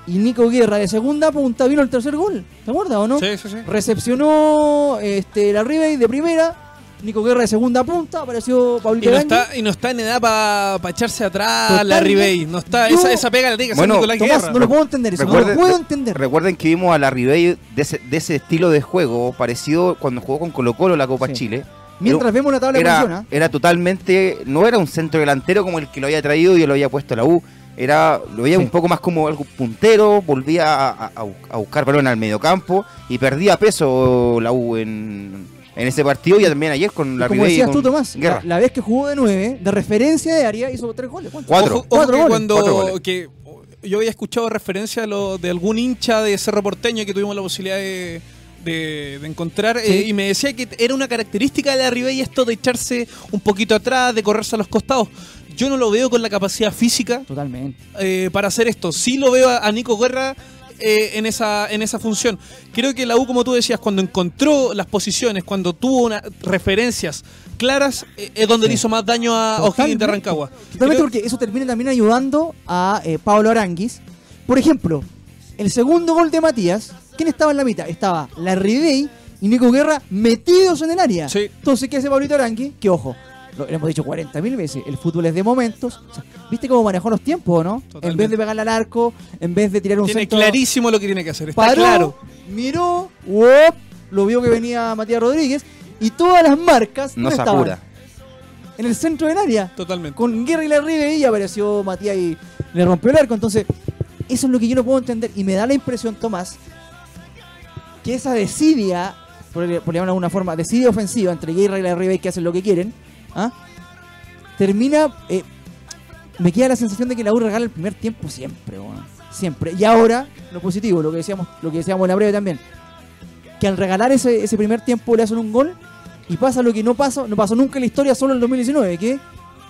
y Nico Guerra de segunda punta, vino el tercer gol. ¿Te acuerdas o no? Sí, sí, sí. Recepcionó este, Larribey de primera, Nico Guerra de segunda punta, apareció Pablito y no está, y no está en edad para pa echarse atrás. Totalmente, la Ribey, no está, yo, esa, esa pega la tiene que hacer bueno, Nicolás Tomás, Guerra. No lo puedo entender, eso, recuerden, no lo puedo entender. Recuerden que vimos a la Ribey de ese, de ese estilo de juego, parecido cuando jugó con Colo-Colo la Copa sí. Chile. Mientras era, vemos la tabla de posición, ¿eh? Era totalmente, no era un centro delantero como el que lo había traído y lo había puesto a la U. Era, lo veía sí. un poco más como algo puntero, volvía a, a, a buscar balón al mediocampo y perdía peso la U en, en ese partido y también ayer con la Ribey. Como decías tú, Tomás, la, la vez que jugó de nueve, de referencia de área, hizo tres goles. ¿Cuánto? Cuatro. Ojo, cuatro, ojo, goles. Cuando, cuatro goles. Que yo había escuchado referencia lo, de algún hincha de Cerro Porteño que tuvimos la posibilidad de... De, de encontrar, sí. eh, y me decía que era una característica de la Ribey esto de echarse un poquito atrás, de correrse a los costados. Yo no lo veo con la capacidad física totalmente eh, para hacer esto. Sí lo veo a, a Nico Guerra eh, en, esa, en esa función. Creo que la U, como tú decías, cuando encontró las posiciones, cuando tuvo unas referencias claras, eh, es donde sí. le hizo más daño a O'Higgins de Rancagua. Totalmente, creo... porque eso termina también ayudando a eh, Pablo Aránguiz. Por ejemplo, el segundo gol de Matías... ¿Quién estaba en la mitad? Estaba la Ribey y Nico Guerra metidos en el área. Sí. Entonces, ¿qué hace Pablito Aránguiz? Que ojo, lo, lo hemos dicho cuarenta mil veces, el fútbol es de momentos. O sea, ¿viste cómo manejó los tiempos, no? Totalmente. En vez de pegarle al arco, en vez de tirar un centro. Tiene clarísimo lo que tiene que hacer, está paró, claro. miró, uop, lo vio que venía Matías Rodríguez y todas las marcas no estaban. Apura. En el centro del área. Totalmente. Con Guerra y la Ribey apareció Matías y le rompió el arco. Entonces, eso es lo que yo no puedo entender y me da la impresión, Tomás, que esa desidia, por llamarlo de alguna forma, desidia ofensiva entre Guerra y la Ribey que hacen lo que quieren, ¿ah? termina, eh, me queda la sensación de que la U regala el primer tiempo siempre, bueno, siempre. Y ahora, lo positivo, lo que decíamos, lo que decíamos en la breve también, que al regalar ese, ese primer tiempo le hacen un gol y pasa lo que no pasó, no pasó nunca en la historia, solo en el dos mil diecinueve, que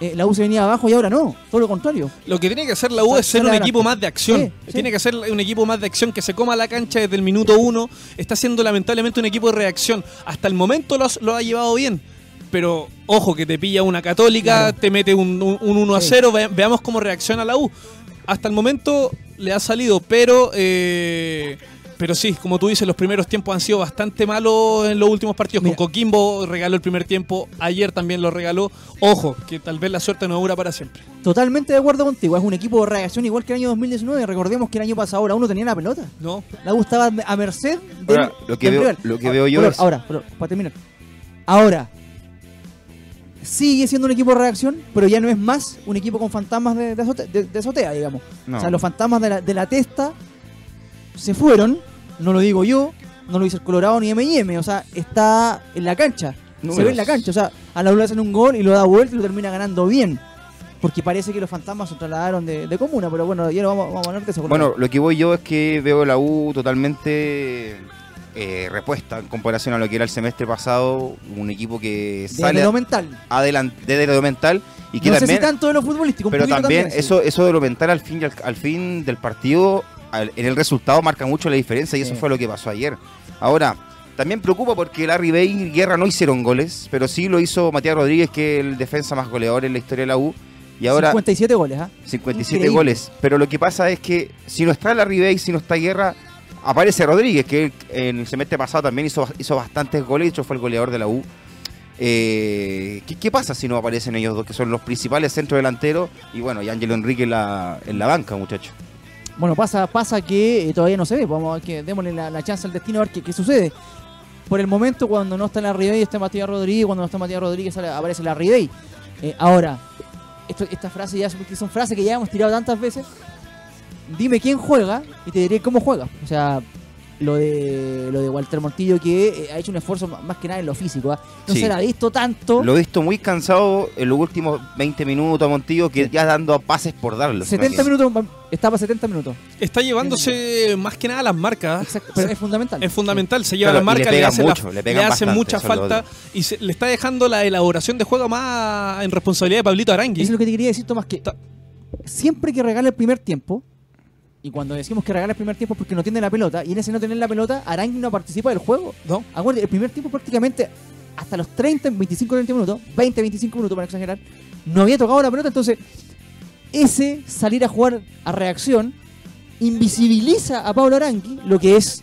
Eh, la U se venía abajo y ahora no, todo lo contrario. Lo que tiene que hacer la U o sea, es ser un equipo gran... más de acción. Sí, sí. Tiene que ser un equipo más de acción, que se coma la cancha desde el minuto uno. Está siendo lamentablemente un equipo de reacción. Hasta el momento lo, has, lo ha llevado bien. Pero ojo que te pilla una Católica, claro. te mete un, un, un uno a cero, sí. veamos cómo reacciona la U. Hasta el momento le ha salido, pero... Eh... Pero sí, como tú dices, los primeros tiempos han sido bastante malos en los últimos partidos. Mira, con Coquimbo regaló el primer tiempo, ayer también lo regaló. Ojo, que tal vez la suerte no dura para siempre. Totalmente de acuerdo contigo, es un equipo de reacción igual que el año dos mil diecinueve. Recordemos que el año pasado la uno tenía la pelota. No. La gustaba a merced del, ahora, lo que del veo, rival. Lo que veo yo ahora, es... Ahora, ahora, para terminar. Ahora, sigue siendo un equipo de reacción, pero ya no es más un equipo con fantasmas de, de, azotea, de, de azotea, digamos. No. O sea, los fantasmas de la, de la testa se fueron... No lo digo yo, no lo dice el Colorado ni eme y eme, o sea, está en la cancha, no se ves. ve en la cancha, o sea, a la U le hacen un gol y lo da vuelta y lo termina ganando bien, porque parece que los fantasmas se trasladaron de, de comuna, pero bueno, ya lo vamos, vamos a hablar de eso. Bueno, lo que voy yo es que veo la U totalmente eh, repuesta en comparación a lo que era el semestre pasado, un equipo que desde sale lo mental. Adelante, desde lo mental. Y que no también, sé si tanto de lo futbolístico, pero también, también eso, eso de lo mental al fin, al, al fin del partido... en el resultado marca mucho la diferencia y eso sí. fue lo que pasó ayer. Ahora, también preocupa porque la Ribey y Guerra no hicieron goles, pero sí lo hizo Matías Rodríguez, que es el defensa más goleador en la historia de la U. Y ahora, cincuenta y siete goles, ¿ah? ¿eh? cincuenta y siete Increíble. Goles. Pero lo que pasa es que si no está la Ribey, si no está Guerra, aparece Rodríguez, que en el semestre pasado también hizo, hizo bastantes goles, de hecho fue el goleador de la U. Eh, ¿qué, ¿Qué pasa si no aparecen ellos dos, que son los principales centrodelanteros? Y bueno, y Ángelo Enrique en la, en la banca, muchachos. Bueno, pasa pasa que eh, todavía no se ve. Vamos a que démosle la, la chance al destino a ver qué, qué sucede. Por el momento, cuando no está la Ribey, está Matías Rodríguez. Cuando no está Matías Rodríguez, sale, aparece la Ribey. Eh, ahora, esto, esta frase ya son frases que ya hemos tirado tantas veces. Dime quién juega y te diré cómo juega. O sea, lo de lo de Walter Montillo, que eh, ha hecho un esfuerzo más que nada en lo físico. ¿eh? No sí. se la ha visto tanto. Lo he visto muy cansado en los últimos veinte minutos a Montillo, que sí. ya dando pases por darlo. setenta minutos, estaba setenta minutos. Está llevándose más que nada las marcas. Exacto, pero es fundamental. Es fundamental, se lleva claro, las marcas, le, le hace, mucho, la, le le hace bastante, mucha falta y se, le está dejando la elaboración de juego más en responsabilidad de Pablito Aránguiz. Eso es lo que te quería decir, Tomás, que está. Siempre que regala el primer tiempo. Y cuando decimos que regala el primer tiempo es porque no tiene la pelota. Y en ese no tener la pelota, Aránguiz no participa del juego. No. Acuérdate, el primer tiempo prácticamente hasta los treinta, veinticinco, treinta minutos, veinte, veinticinco minutos para exagerar, no había tocado la pelota. Entonces, ese salir a jugar a reacción invisibiliza a Pablo Aránguiz, lo que es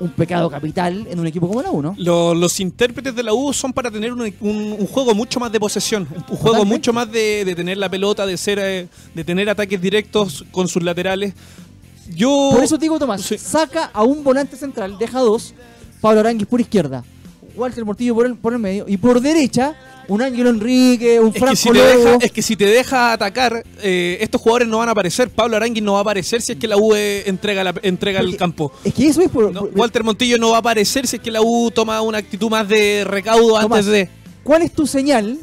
un pecado capital en un equipo como la U, ¿no? Los, los intérpretes de la U son para tener un, un, un juego mucho más de posesión, un, un juego mucho más de, de tener la pelota, de ser, eh, de tener ataques directos con sus laterales. Yo... Por eso te digo, Tomás, sí. Saca a un volante central, deja dos, Pablo Aránguiz por izquierda, Walter Mortillo por el, por el medio, y por derecha un Ángelo Enrique, un Franco si Luego. Es que si te deja atacar, eh, estos jugadores no van a aparecer. Pablo Aránguiz no va a aparecer si es que la U entrega, la, entrega el campo. Es que eso es por, ¿no? Walter Montillo no va a aparecer si es que la U toma una actitud más de recaudo, Tomás, antes de... ¿Cuál es tu señal?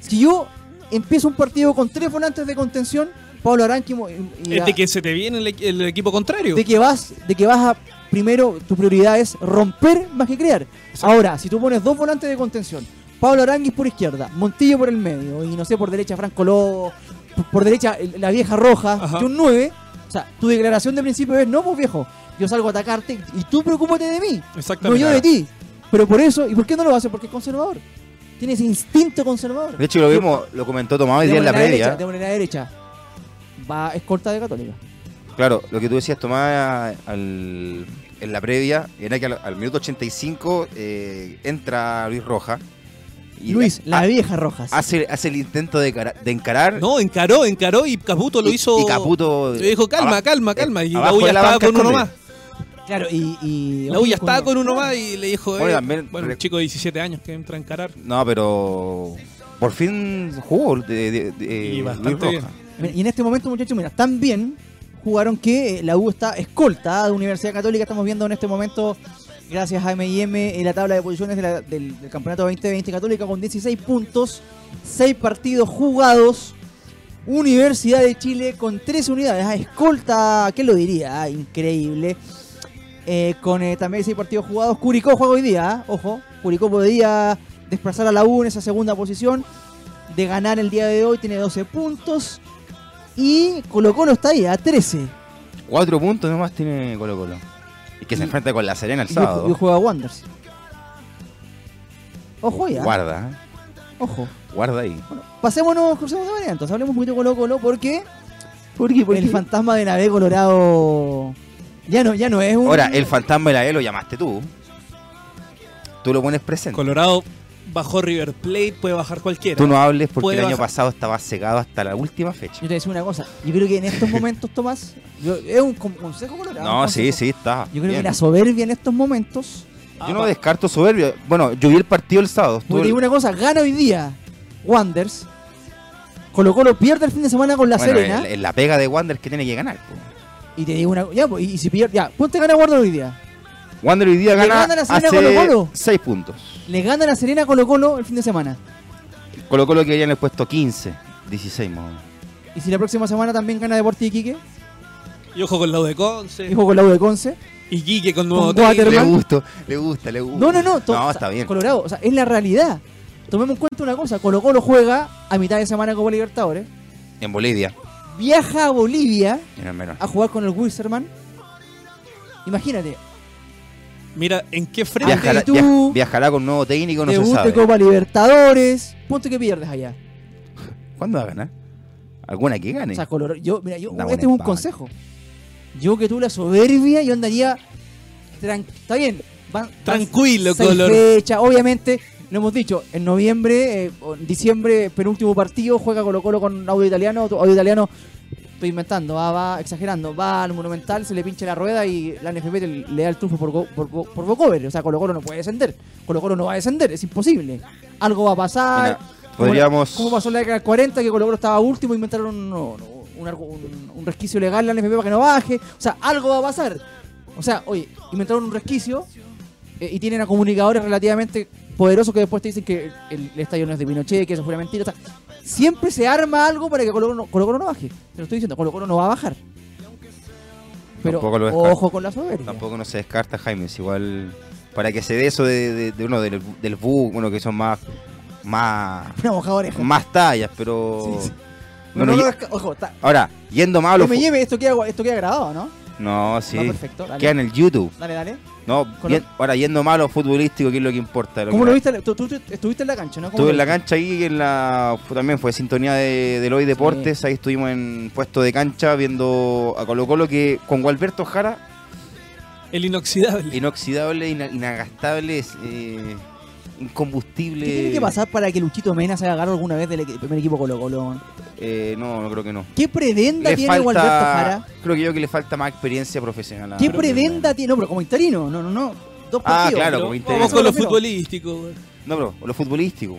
Si yo empiezo un partido con tres volantes de contención, Pablo Aránguiz... Es de que se te viene el, el equipo contrario. De que vas, de que vas a... Primero, tu prioridad es romper más que crear. Exacto. Ahora, si tú pones dos volantes de contención, Pablo Aránguiz por izquierda, Montillo por el medio, y no sé, por derecha Franco Lobo, por, por derecha la vieja roja, ajá, y un nueve. O sea, tu declaración de principio es: no, pues viejo, yo salgo a atacarte y tú preocúpate de mí, no yo de ti. Pero por eso, ¿y por qué no lo hace? Porque es conservador. Tiene ese instinto conservador. De hecho, lo vimos, lo comentó Tomás hoy día en la media. De una derecha, va, es corta de Católica. Claro, lo que tú decías, Tomás, al, en la previa, era que al, al minuto ochenta y cinco eh, entra Luis Roja. Y Luis, la, la vieja Rojas. Hace, hace el intento de, cara, de encarar. No, encaró, encaró y Caputo lo y, hizo. Y Caputo dijo: calma, abajo, calma, calma. Y la U ya estaba con uno más. Claro, y, y la U ya estaba con uno más y le dijo: bueno, también, bueno, un chico de diecisiete años que entra a encarar. No, pero por fin jugó de, de, de, y bastante Luis Roja. Bien. Y en este momento, muchachos, mira, tan bien jugaron que la U está escolta de Universidad Católica. Estamos viendo en este momento, gracias a M y M, en la tabla de posiciones de la, del, del campeonato veinte veinte. Católica con dieciséis puntos, seis partidos jugados. Universidad de Chile con trece unidades. Ah, escolta, ¿qué lo diría? Ah, increíble. Eh, con eh, también seis partidos jugados. Curicó juega hoy día, ¿eh? Ojo. Curicó podría desplazar a la U en esa segunda posición. De ganar el día de hoy tiene doce puntos. Y Colo-Colo está ahí a trece. Cuatro puntos nomás tiene Colo-Colo. Y que se y, enfrenta con la Serena el sábado. Y juega Wanderers. Ojo ya. Guarda. Ojo. Guarda ahí. Bueno, pasémonos, crucemos de manera. Entonces hablemos un poquito de Colo-Colo porque... ¿Por qué? ¿Por el qué? Fantasma de Navé Colorado... Ya no, ya no es un... Ahora, el fantasma de Navé lo llamaste tú. Tú lo pones presente. Colorado... Bajó River Plate, puede bajar cualquiera. Tú no hables porque puede el año bajar. pasado estaba cegado hasta la última fecha. Yo te voy a decir una cosa. Yo creo que en estos momentos, Tomás, yo, es un consejo colorado. No, consejo. sí, sí, está. Yo creo bien. que la soberbia en estos momentos... Yo ah, no va. descarto soberbia. Bueno, yo vi el partido el sábado. Yo te digo una cosa. Gana hoy día Wanderers. Colo-Colo pierde el fin de semana con la bueno, Serena. Es la pega de Wanderers que tiene que ganar. Po. Y te digo una cosa. Y, y si pierde... Ya, ponte gana Wanderers hoy día. Wander hoy día gana, le gana la Serena hace Colo-Colo. seis puntos. Le gana la Serena Colo-Colo el fin de semana. Colo-Colo que ya en el puesto quince, dieciséis más o menos. ¿Y si la próxima semana también gana Deportes Iquique? Y ojo con la U de Conce. Y ojo con la U de Conce. Iquique con nuevo Waterman. Le gusta, le gusta, le gusta. No, no, no. No, está bien. Colorado, o sea, es la realidad. Tomemos en cuenta una cosa. Colo-Colo juega a mitad de semana con Libertadores. En Bolivia. Viaja a Bolivia a jugar con el Wilstermann. Imagínate. Mira, ¿en qué frente viajará, tú? Viaj, viajará con nuevo técnico, no se sabe. Debut de Copa Libertadores. Ponte que pierdes allá. ¿Cuándo va a ganar? ¿Alguna que gane? O sea, color, yo, mira, yo, este es un consejo. Yo que tú la soberbia, yo andaría... Tran, está bien. Van, Tranquilo, van color. Fecha, obviamente, lo hemos dicho, en noviembre, eh, en diciembre, penúltimo partido, juega Colo-Colo con Audio Italiano. Audio Italiano... Estoy inventando, va, va exagerando, va al Monumental, se le pincha la rueda y la N F P le da el triunfo por, go, por, por Bocover. O sea, Colo-Colo no puede descender. Colo-Colo no va a descender, es imposible. Algo va a pasar. Mira, podríamos... ¿Cómo pasó en la década del cuarenta que Colo-Colo estaba último e inventaron un, un, un, un resquicio legal en la N F P para que no baje? O sea, algo va a pasar. O sea, oye, inventaron un resquicio eh, y tienen a comunicadores relativamente poderosos que después te dicen que el, el estadio no es de Pinochet, que eso fue una mentira. O sea, siempre se arma algo para que Colo-Colo no, no baje. Te lo estoy diciendo, Colo-Colo no va a bajar. Pero ojo con la soberbia. Tampoco no se descarta, Jaime. Es igual para que se dé eso de, de, de uno del, del bug, uno que son más más más tallas, pero sí, sí. No, no, no, no, ojo, ta... Ahora, yendo más a los... Esto queda, esto queda grabado, ¿no? No, sí. No, perfecto, queda en el YouTube. Dale, dale. No, bien, ahora yendo más a lo futbolístico, que es lo que importa. Lo ¿Cómo que lo viste? Tú, tú, tú estuviste en la cancha, ¿no? Estuve en la cancha ahí, en la, también fue sintonía de, de Hoy Deportes. Sí. Ahí estuvimos en puesto de cancha viendo a Colo-Colo, que con Gualberto Jara El inoxidable. Inoxidable, in inagastable, eh, incombustible. ¿Qué tiene que pasar para que Luchito Mena se haga agarro alguna vez del equ primer equipo Colo-Colo? Eh, no, no creo que no. ¿Qué prebenda le tiene falta, Gualberto Jara? Creo que yo que le falta más experiencia profesional. ¿Qué prebenda tiene? No, pero como interino, no, no, no. Dos partidos. Ah, claro, como interino. Vamos con lo futbolístico. No, bro, lo futbolístico.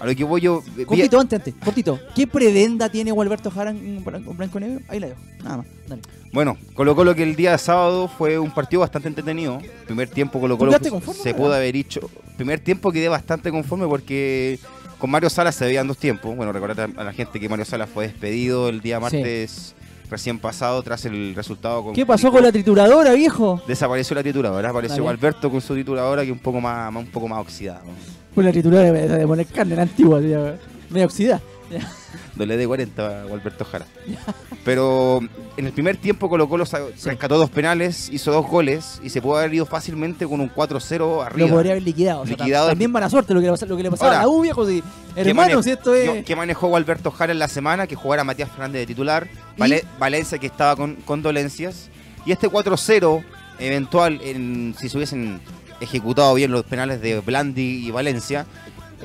A lo que voy yo... Eh, cortito, antes, antes, cortito. ¿Qué prebenda tiene Gualberto Jara en blanco y negro? Ahí la dejo, nada más, dale. Bueno, Colo-Colo que el día de sábado fue un partido bastante entretenido. Primer tiempo Colo-Colo se pudo haber hecho... Primer tiempo quedé bastante conforme porque con Mario Salas se veían dos tiempos. Bueno, recordar a la gente que Mario Salas fue despedido el día martes... Sí. Recién pasado tras el resultado con ¿Qué pasó Nico. Con la trituradora, viejo? Desapareció la trituradora, apareció Alberto con su trituradora que un poco más, más un poco más oxidada. Pues la trituradora de, de poner carne, la antigua, tía, medio oxidada. Dole de cuarenta a Alberto Jara. Pero en el primer tiempo Colo-Colo rescató dos penales, hizo dos goles y se pudo haber ido fácilmente con un cuatro cero arriba. Lo podría haber liquidado. O sea, liquidado también mala suerte lo que le pasaba, lo que le pasaba ahora, a la U, viejo. Si, hermano, si esto es... No, ¿qué manejó Alberto Jara en la semana? Que jugara Matías Fernández de titular, Vale, Valencia que estaba con, con dolencias. Y este cuatro cero eventual, en, si se hubiesen ejecutado bien los penales de Blandi y Valencia...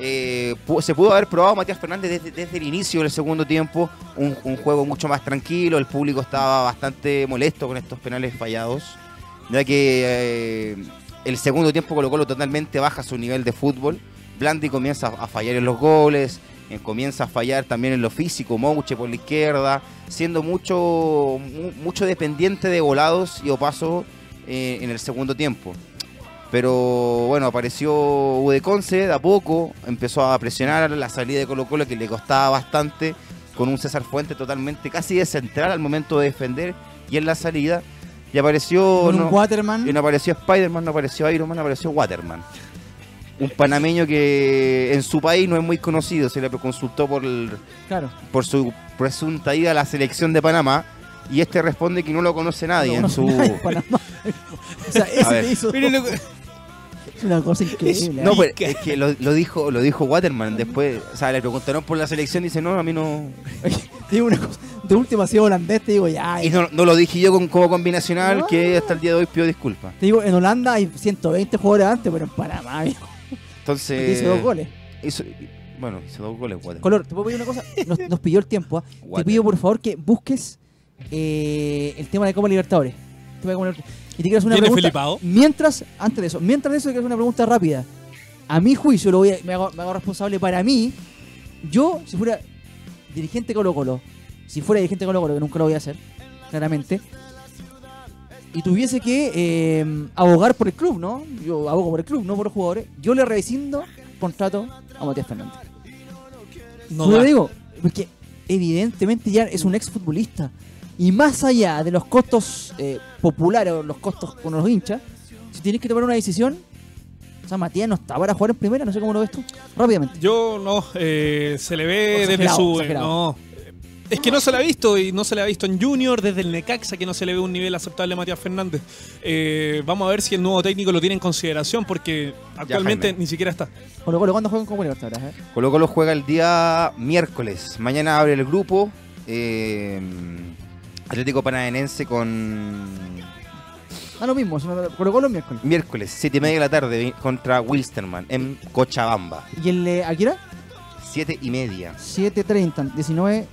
Eh, se pudo haber probado Matías Fernández desde, desde el inicio del segundo tiempo, un, un juego mucho más tranquilo. El público estaba bastante molesto con estos penales fallados, ya que eh, el segundo tiempo Colo-Colo totalmente baja su nivel de fútbol. Blandi comienza a fallar en los goles, eh, comienza a fallar también en lo físico, Mouche por la izquierda, siendo mucho, mu mucho dependiente de volados y opaso eh, en el segundo tiempo. Pero bueno, apareció Udeconce, de a poco empezó a presionar la salida de Colo-Colo que le costaba bastante, con un César Fuentes totalmente casi de central al momento de defender y en la salida. Y apareció... No, Waterman. Y no apareció Spider-Man, no apareció Iron Man, apareció Waterman. Un panameño que en su país no es muy conocido, se le consultó por, el, claro. por su presunta ida a la selección de Panamá. Y este responde que no lo conoce nadie no, en su... No, Panamá. O sea, ese le hizo... Miren lo... Es una cosa increíble. No, pero es que lo, lo dijo lo dijo Waterman después. O sea, le preguntaron por la selección y dice, no, a mí no... Digo una cosa, de última, si holandés, te digo, ya... Y no, no lo dije yo con, como combinacional, no, que hasta el día de hoy pido disculpas. Te digo, en Holanda hay ciento veinte jugadores antes, pero en Panamá, viejo. Entonces... Hizo dos goles. Hizo... Bueno, hizo dos goles, Waterman. Color, te puedo pedir una cosa. Nos, nos pidió el tiempo, ¿eh? Te pido, por favor, que busques eh, el tema de Copa Libertadores. El tema de Copa Libertadores. Y te quiero hacer una pregunta. Felipao? Mientras, antes de eso, mientras de eso, te quiero hacer una pregunta rápida. A mi juicio, lo voy a, me, hago, me hago responsable para mí. Yo, si fuera dirigente Colo-Colo, si fuera dirigente Colo-Colo, que nunca lo voy a hacer, claramente, y tuviese que eh, abogar por el club, ¿no? Yo abogo por el club, no por los jugadores. Yo le rescindo contrato a Matías Fernández. No lo digo, porque evidentemente ya es un exfutbolista. Y más allá de los costos eh, populares o los costos con los hinchas, si tienes que tomar una decisión, o sea, Matías no está para jugar en primera, no sé cómo lo ves tú, rápidamente. Yo no, eh, se le ve o desde exagerado, su... Exagerado. No. Es que no se la ha visto, y no se la ha visto en Junior, desde el Necaxa, que no se le ve un nivel aceptable a Matías Fernández. Eh, vamos a ver si el nuevo técnico lo tiene en consideración, porque actualmente ya, ni siquiera está. Colo-Colo, ¿cuándo juegan con Copa Libertadores? Eh? Colo-Colo juega el día miércoles, mañana abre el grupo... Eh, Atlético Paranaense con... Ah, lo mismo, Colo-Colo miércoles. Miércoles, siete y media de la tarde contra Wilstermann en Cochabamba. ¿Y el eh, Akira? Siete y media. siete treinta, diecinueve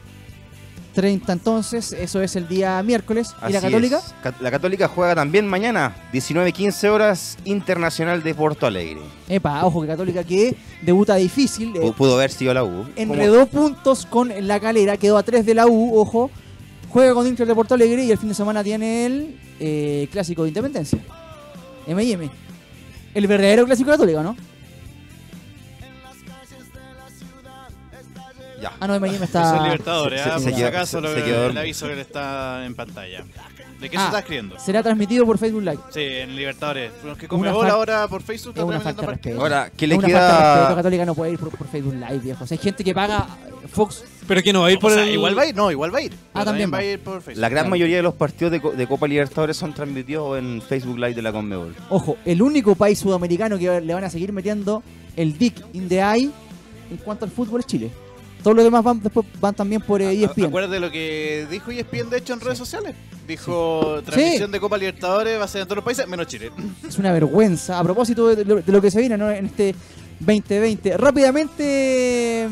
treinta entonces, eso es el día miércoles. Así ¿y la Católica? Es. La Católica juega también mañana, diecinueve quince horas, Internacional de Porto Alegre. Epa, ojo que Católica que debuta difícil. Eh, Pudo haber sido la U. Enredó ¿Cómo? puntos con la Calera, quedó a tres de la U, ojo. Juega con Inter de Porto Alegre y el fin de semana tiene el eh, clásico de Independencia. eme y eme. El verdadero clásico católico, ¿no? Ya. Ah, no, eme y eme está... Eso es Libertadores, ¿eh? Por si acaso lo, el aviso que está en pantalla. ¿De qué ah, se está escribiendo? Será transmitido por Facebook Live. Sí, en Libertadores. Los que comen bola ahora por Facebook está transmitiendo partidos. Ahora, ¿qué le queda? La Católica no puede ir por, por Facebook Live, viejo. O sea, hay gente que paga Fox... Pero que no va a ir por o sea, el... Igual va a ir, no, igual va a ir. Ah, también, también va a ir por Facebook. La gran mayoría de los partidos de, Co de Copa Libertadores son transmitidos en Facebook Live de la Conmebol. Ojo, el único país sudamericano que le van a seguir metiendo el dick in the eye en cuanto al fútbol es Chile. todos los demás van después van también por eh, E S P N. Acuérdate lo que dijo E S P N, de hecho, en redes sociales. Dijo, transmisión sí. de Copa Libertadores va a ser en todos los países, menos Chile. Es una vergüenza. A propósito de lo, de lo que se viene, ¿no?, en este veinte veinte. Rápidamente,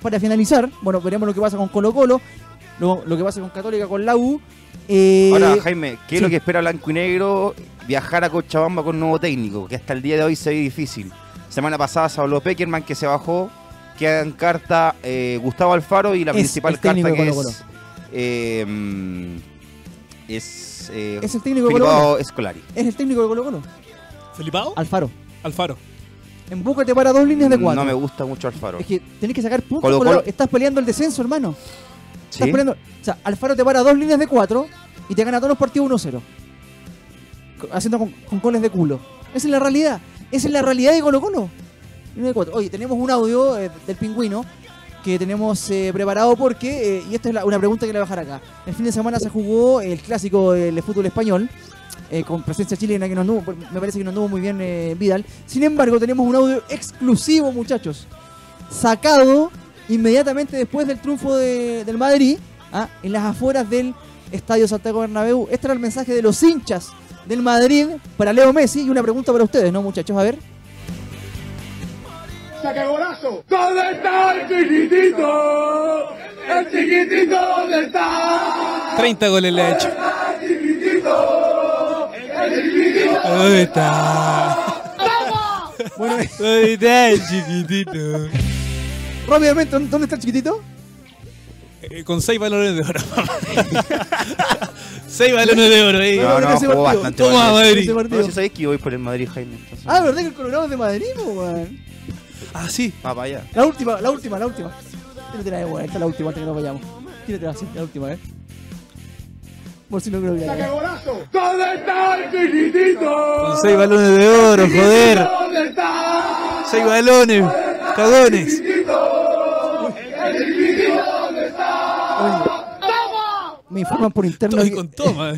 para finalizar, bueno, veremos lo que pasa con Colo-Colo, lo, lo que pasa con Católica, con la U. Eh, Ahora, Jaime, ¿qué sí. es lo que espera Blanco y Negro? Viajar a Cochabamba con nuevo técnico, que hasta el día de hoy se ve difícil. Semana pasada se habló Peckerman, que se bajó. Quedan carta eh, Gustavo Alfaro y la es principal carta que Colo-Colo. es... Eh, es, eh, es el técnico de Colo-Colo. Escolari. Es el técnico de Colo-Colo. ¿Felipao? Alfaro. Alfaro. En Boca te para dos líneas de cuatro. No me gusta mucho Alfaro. Es que tenés que sacar puntos. Colo -Colo. Estás peleando el descenso, hermano. ¿Sí? Estás peleando. O sea, Alfaro te para dos líneas de cuatro y te gana todos los partidos uno cero. Haciendo con, con goles de culo. Esa es la realidad. Esa es la realidad de Colo-Colo. Oye, tenemos un audio eh, del Pingüino que tenemos eh, preparado porque, eh, y esta es la, una pregunta que le voy a dejar acá. El fin de semana se jugó el clásico del fútbol español, eh, con presencia chilena que nos anduvo, me parece que nos anduvo muy bien eh, Vidal. Sin embargo, tenemos un audio exclusivo, muchachos, sacado inmediatamente después del triunfo de, del Madrid, ¿ah?, en las afueras del Estadio Santiago Bernabéu. Este era el mensaje de los hinchas del Madrid para Leo Messi, y una pregunta para ustedes, ¿no, muchachos? A ver. ¡Qué golazo! ¿Dónde está el chiquitito? ¡El chiquitito, dónde está! treinta goles le ha hecho. ¡El chiquitito! ¡El chiquitito! ¿Dónde está? ¡Vamos! Bueno, ¿dónde está el chiquitito? Rápidamente, ¿dónde está el chiquitito? Eh, con seis balones de oro. seis balones de oro, eh. No, no, no, jugó bastante. Toma, Madrid. No, si sabés que yo voy por el Madrid, Jaime. Entonces... Ah, ¿verdad que el Colorado es de Madrid, weón? Ah, sí. Va para allá. La última, la última, la última. Tírate la de buena, esta es la última antes que nos vayamos. Tírate la, sí, la última, eh. Por si no creo que haya. ¿Dónde está el chiquitito? Con seis balones de oro, joder. ¿Dónde está? Seis balones, cagones. El chiquitito, el chiquitito, ¿dónde está? ¡Toma! Me informan por interno. Estoy con Toma.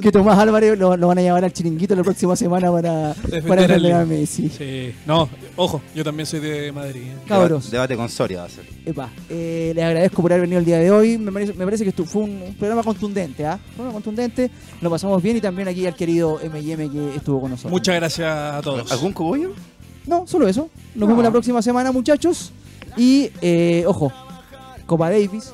Que Tomás Álvarez lo, lo van a llevar al chiringuito la próxima semana para defender a Messi. Sí. No, ojo, yo también soy de Madrid. ¿Eh? Cabros. Debate con Soria va a ser. Epa, eh, les agradezco por haber venido el día de hoy. Me parece, me parece que esto fue un, un programa contundente. ¿Ah? ¿eh? Un programa contundente. Lo pasamos bien, y también aquí al querido M y M que estuvo con nosotros. Muchas gracias a todos. ¿Algún cogollo? No, solo eso. Nos vemos no. la próxima semana, muchachos. Y, eh, ojo, Copa Davis.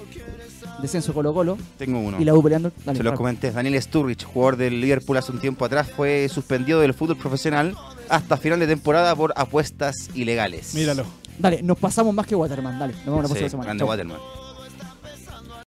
Descenso Colo-Colo. Tengo uno. Y la U peleando. Dale, se los comenté. Daniel Sturridge, jugador del Liverpool hace un tiempo atrás, fue suspendido del fútbol profesional hasta final de temporada por apuestas ilegales. Míralo. Dale, nos pasamos más que Waterman. Dale, nos vamos sí, a la próxima semana. Grande Waterman.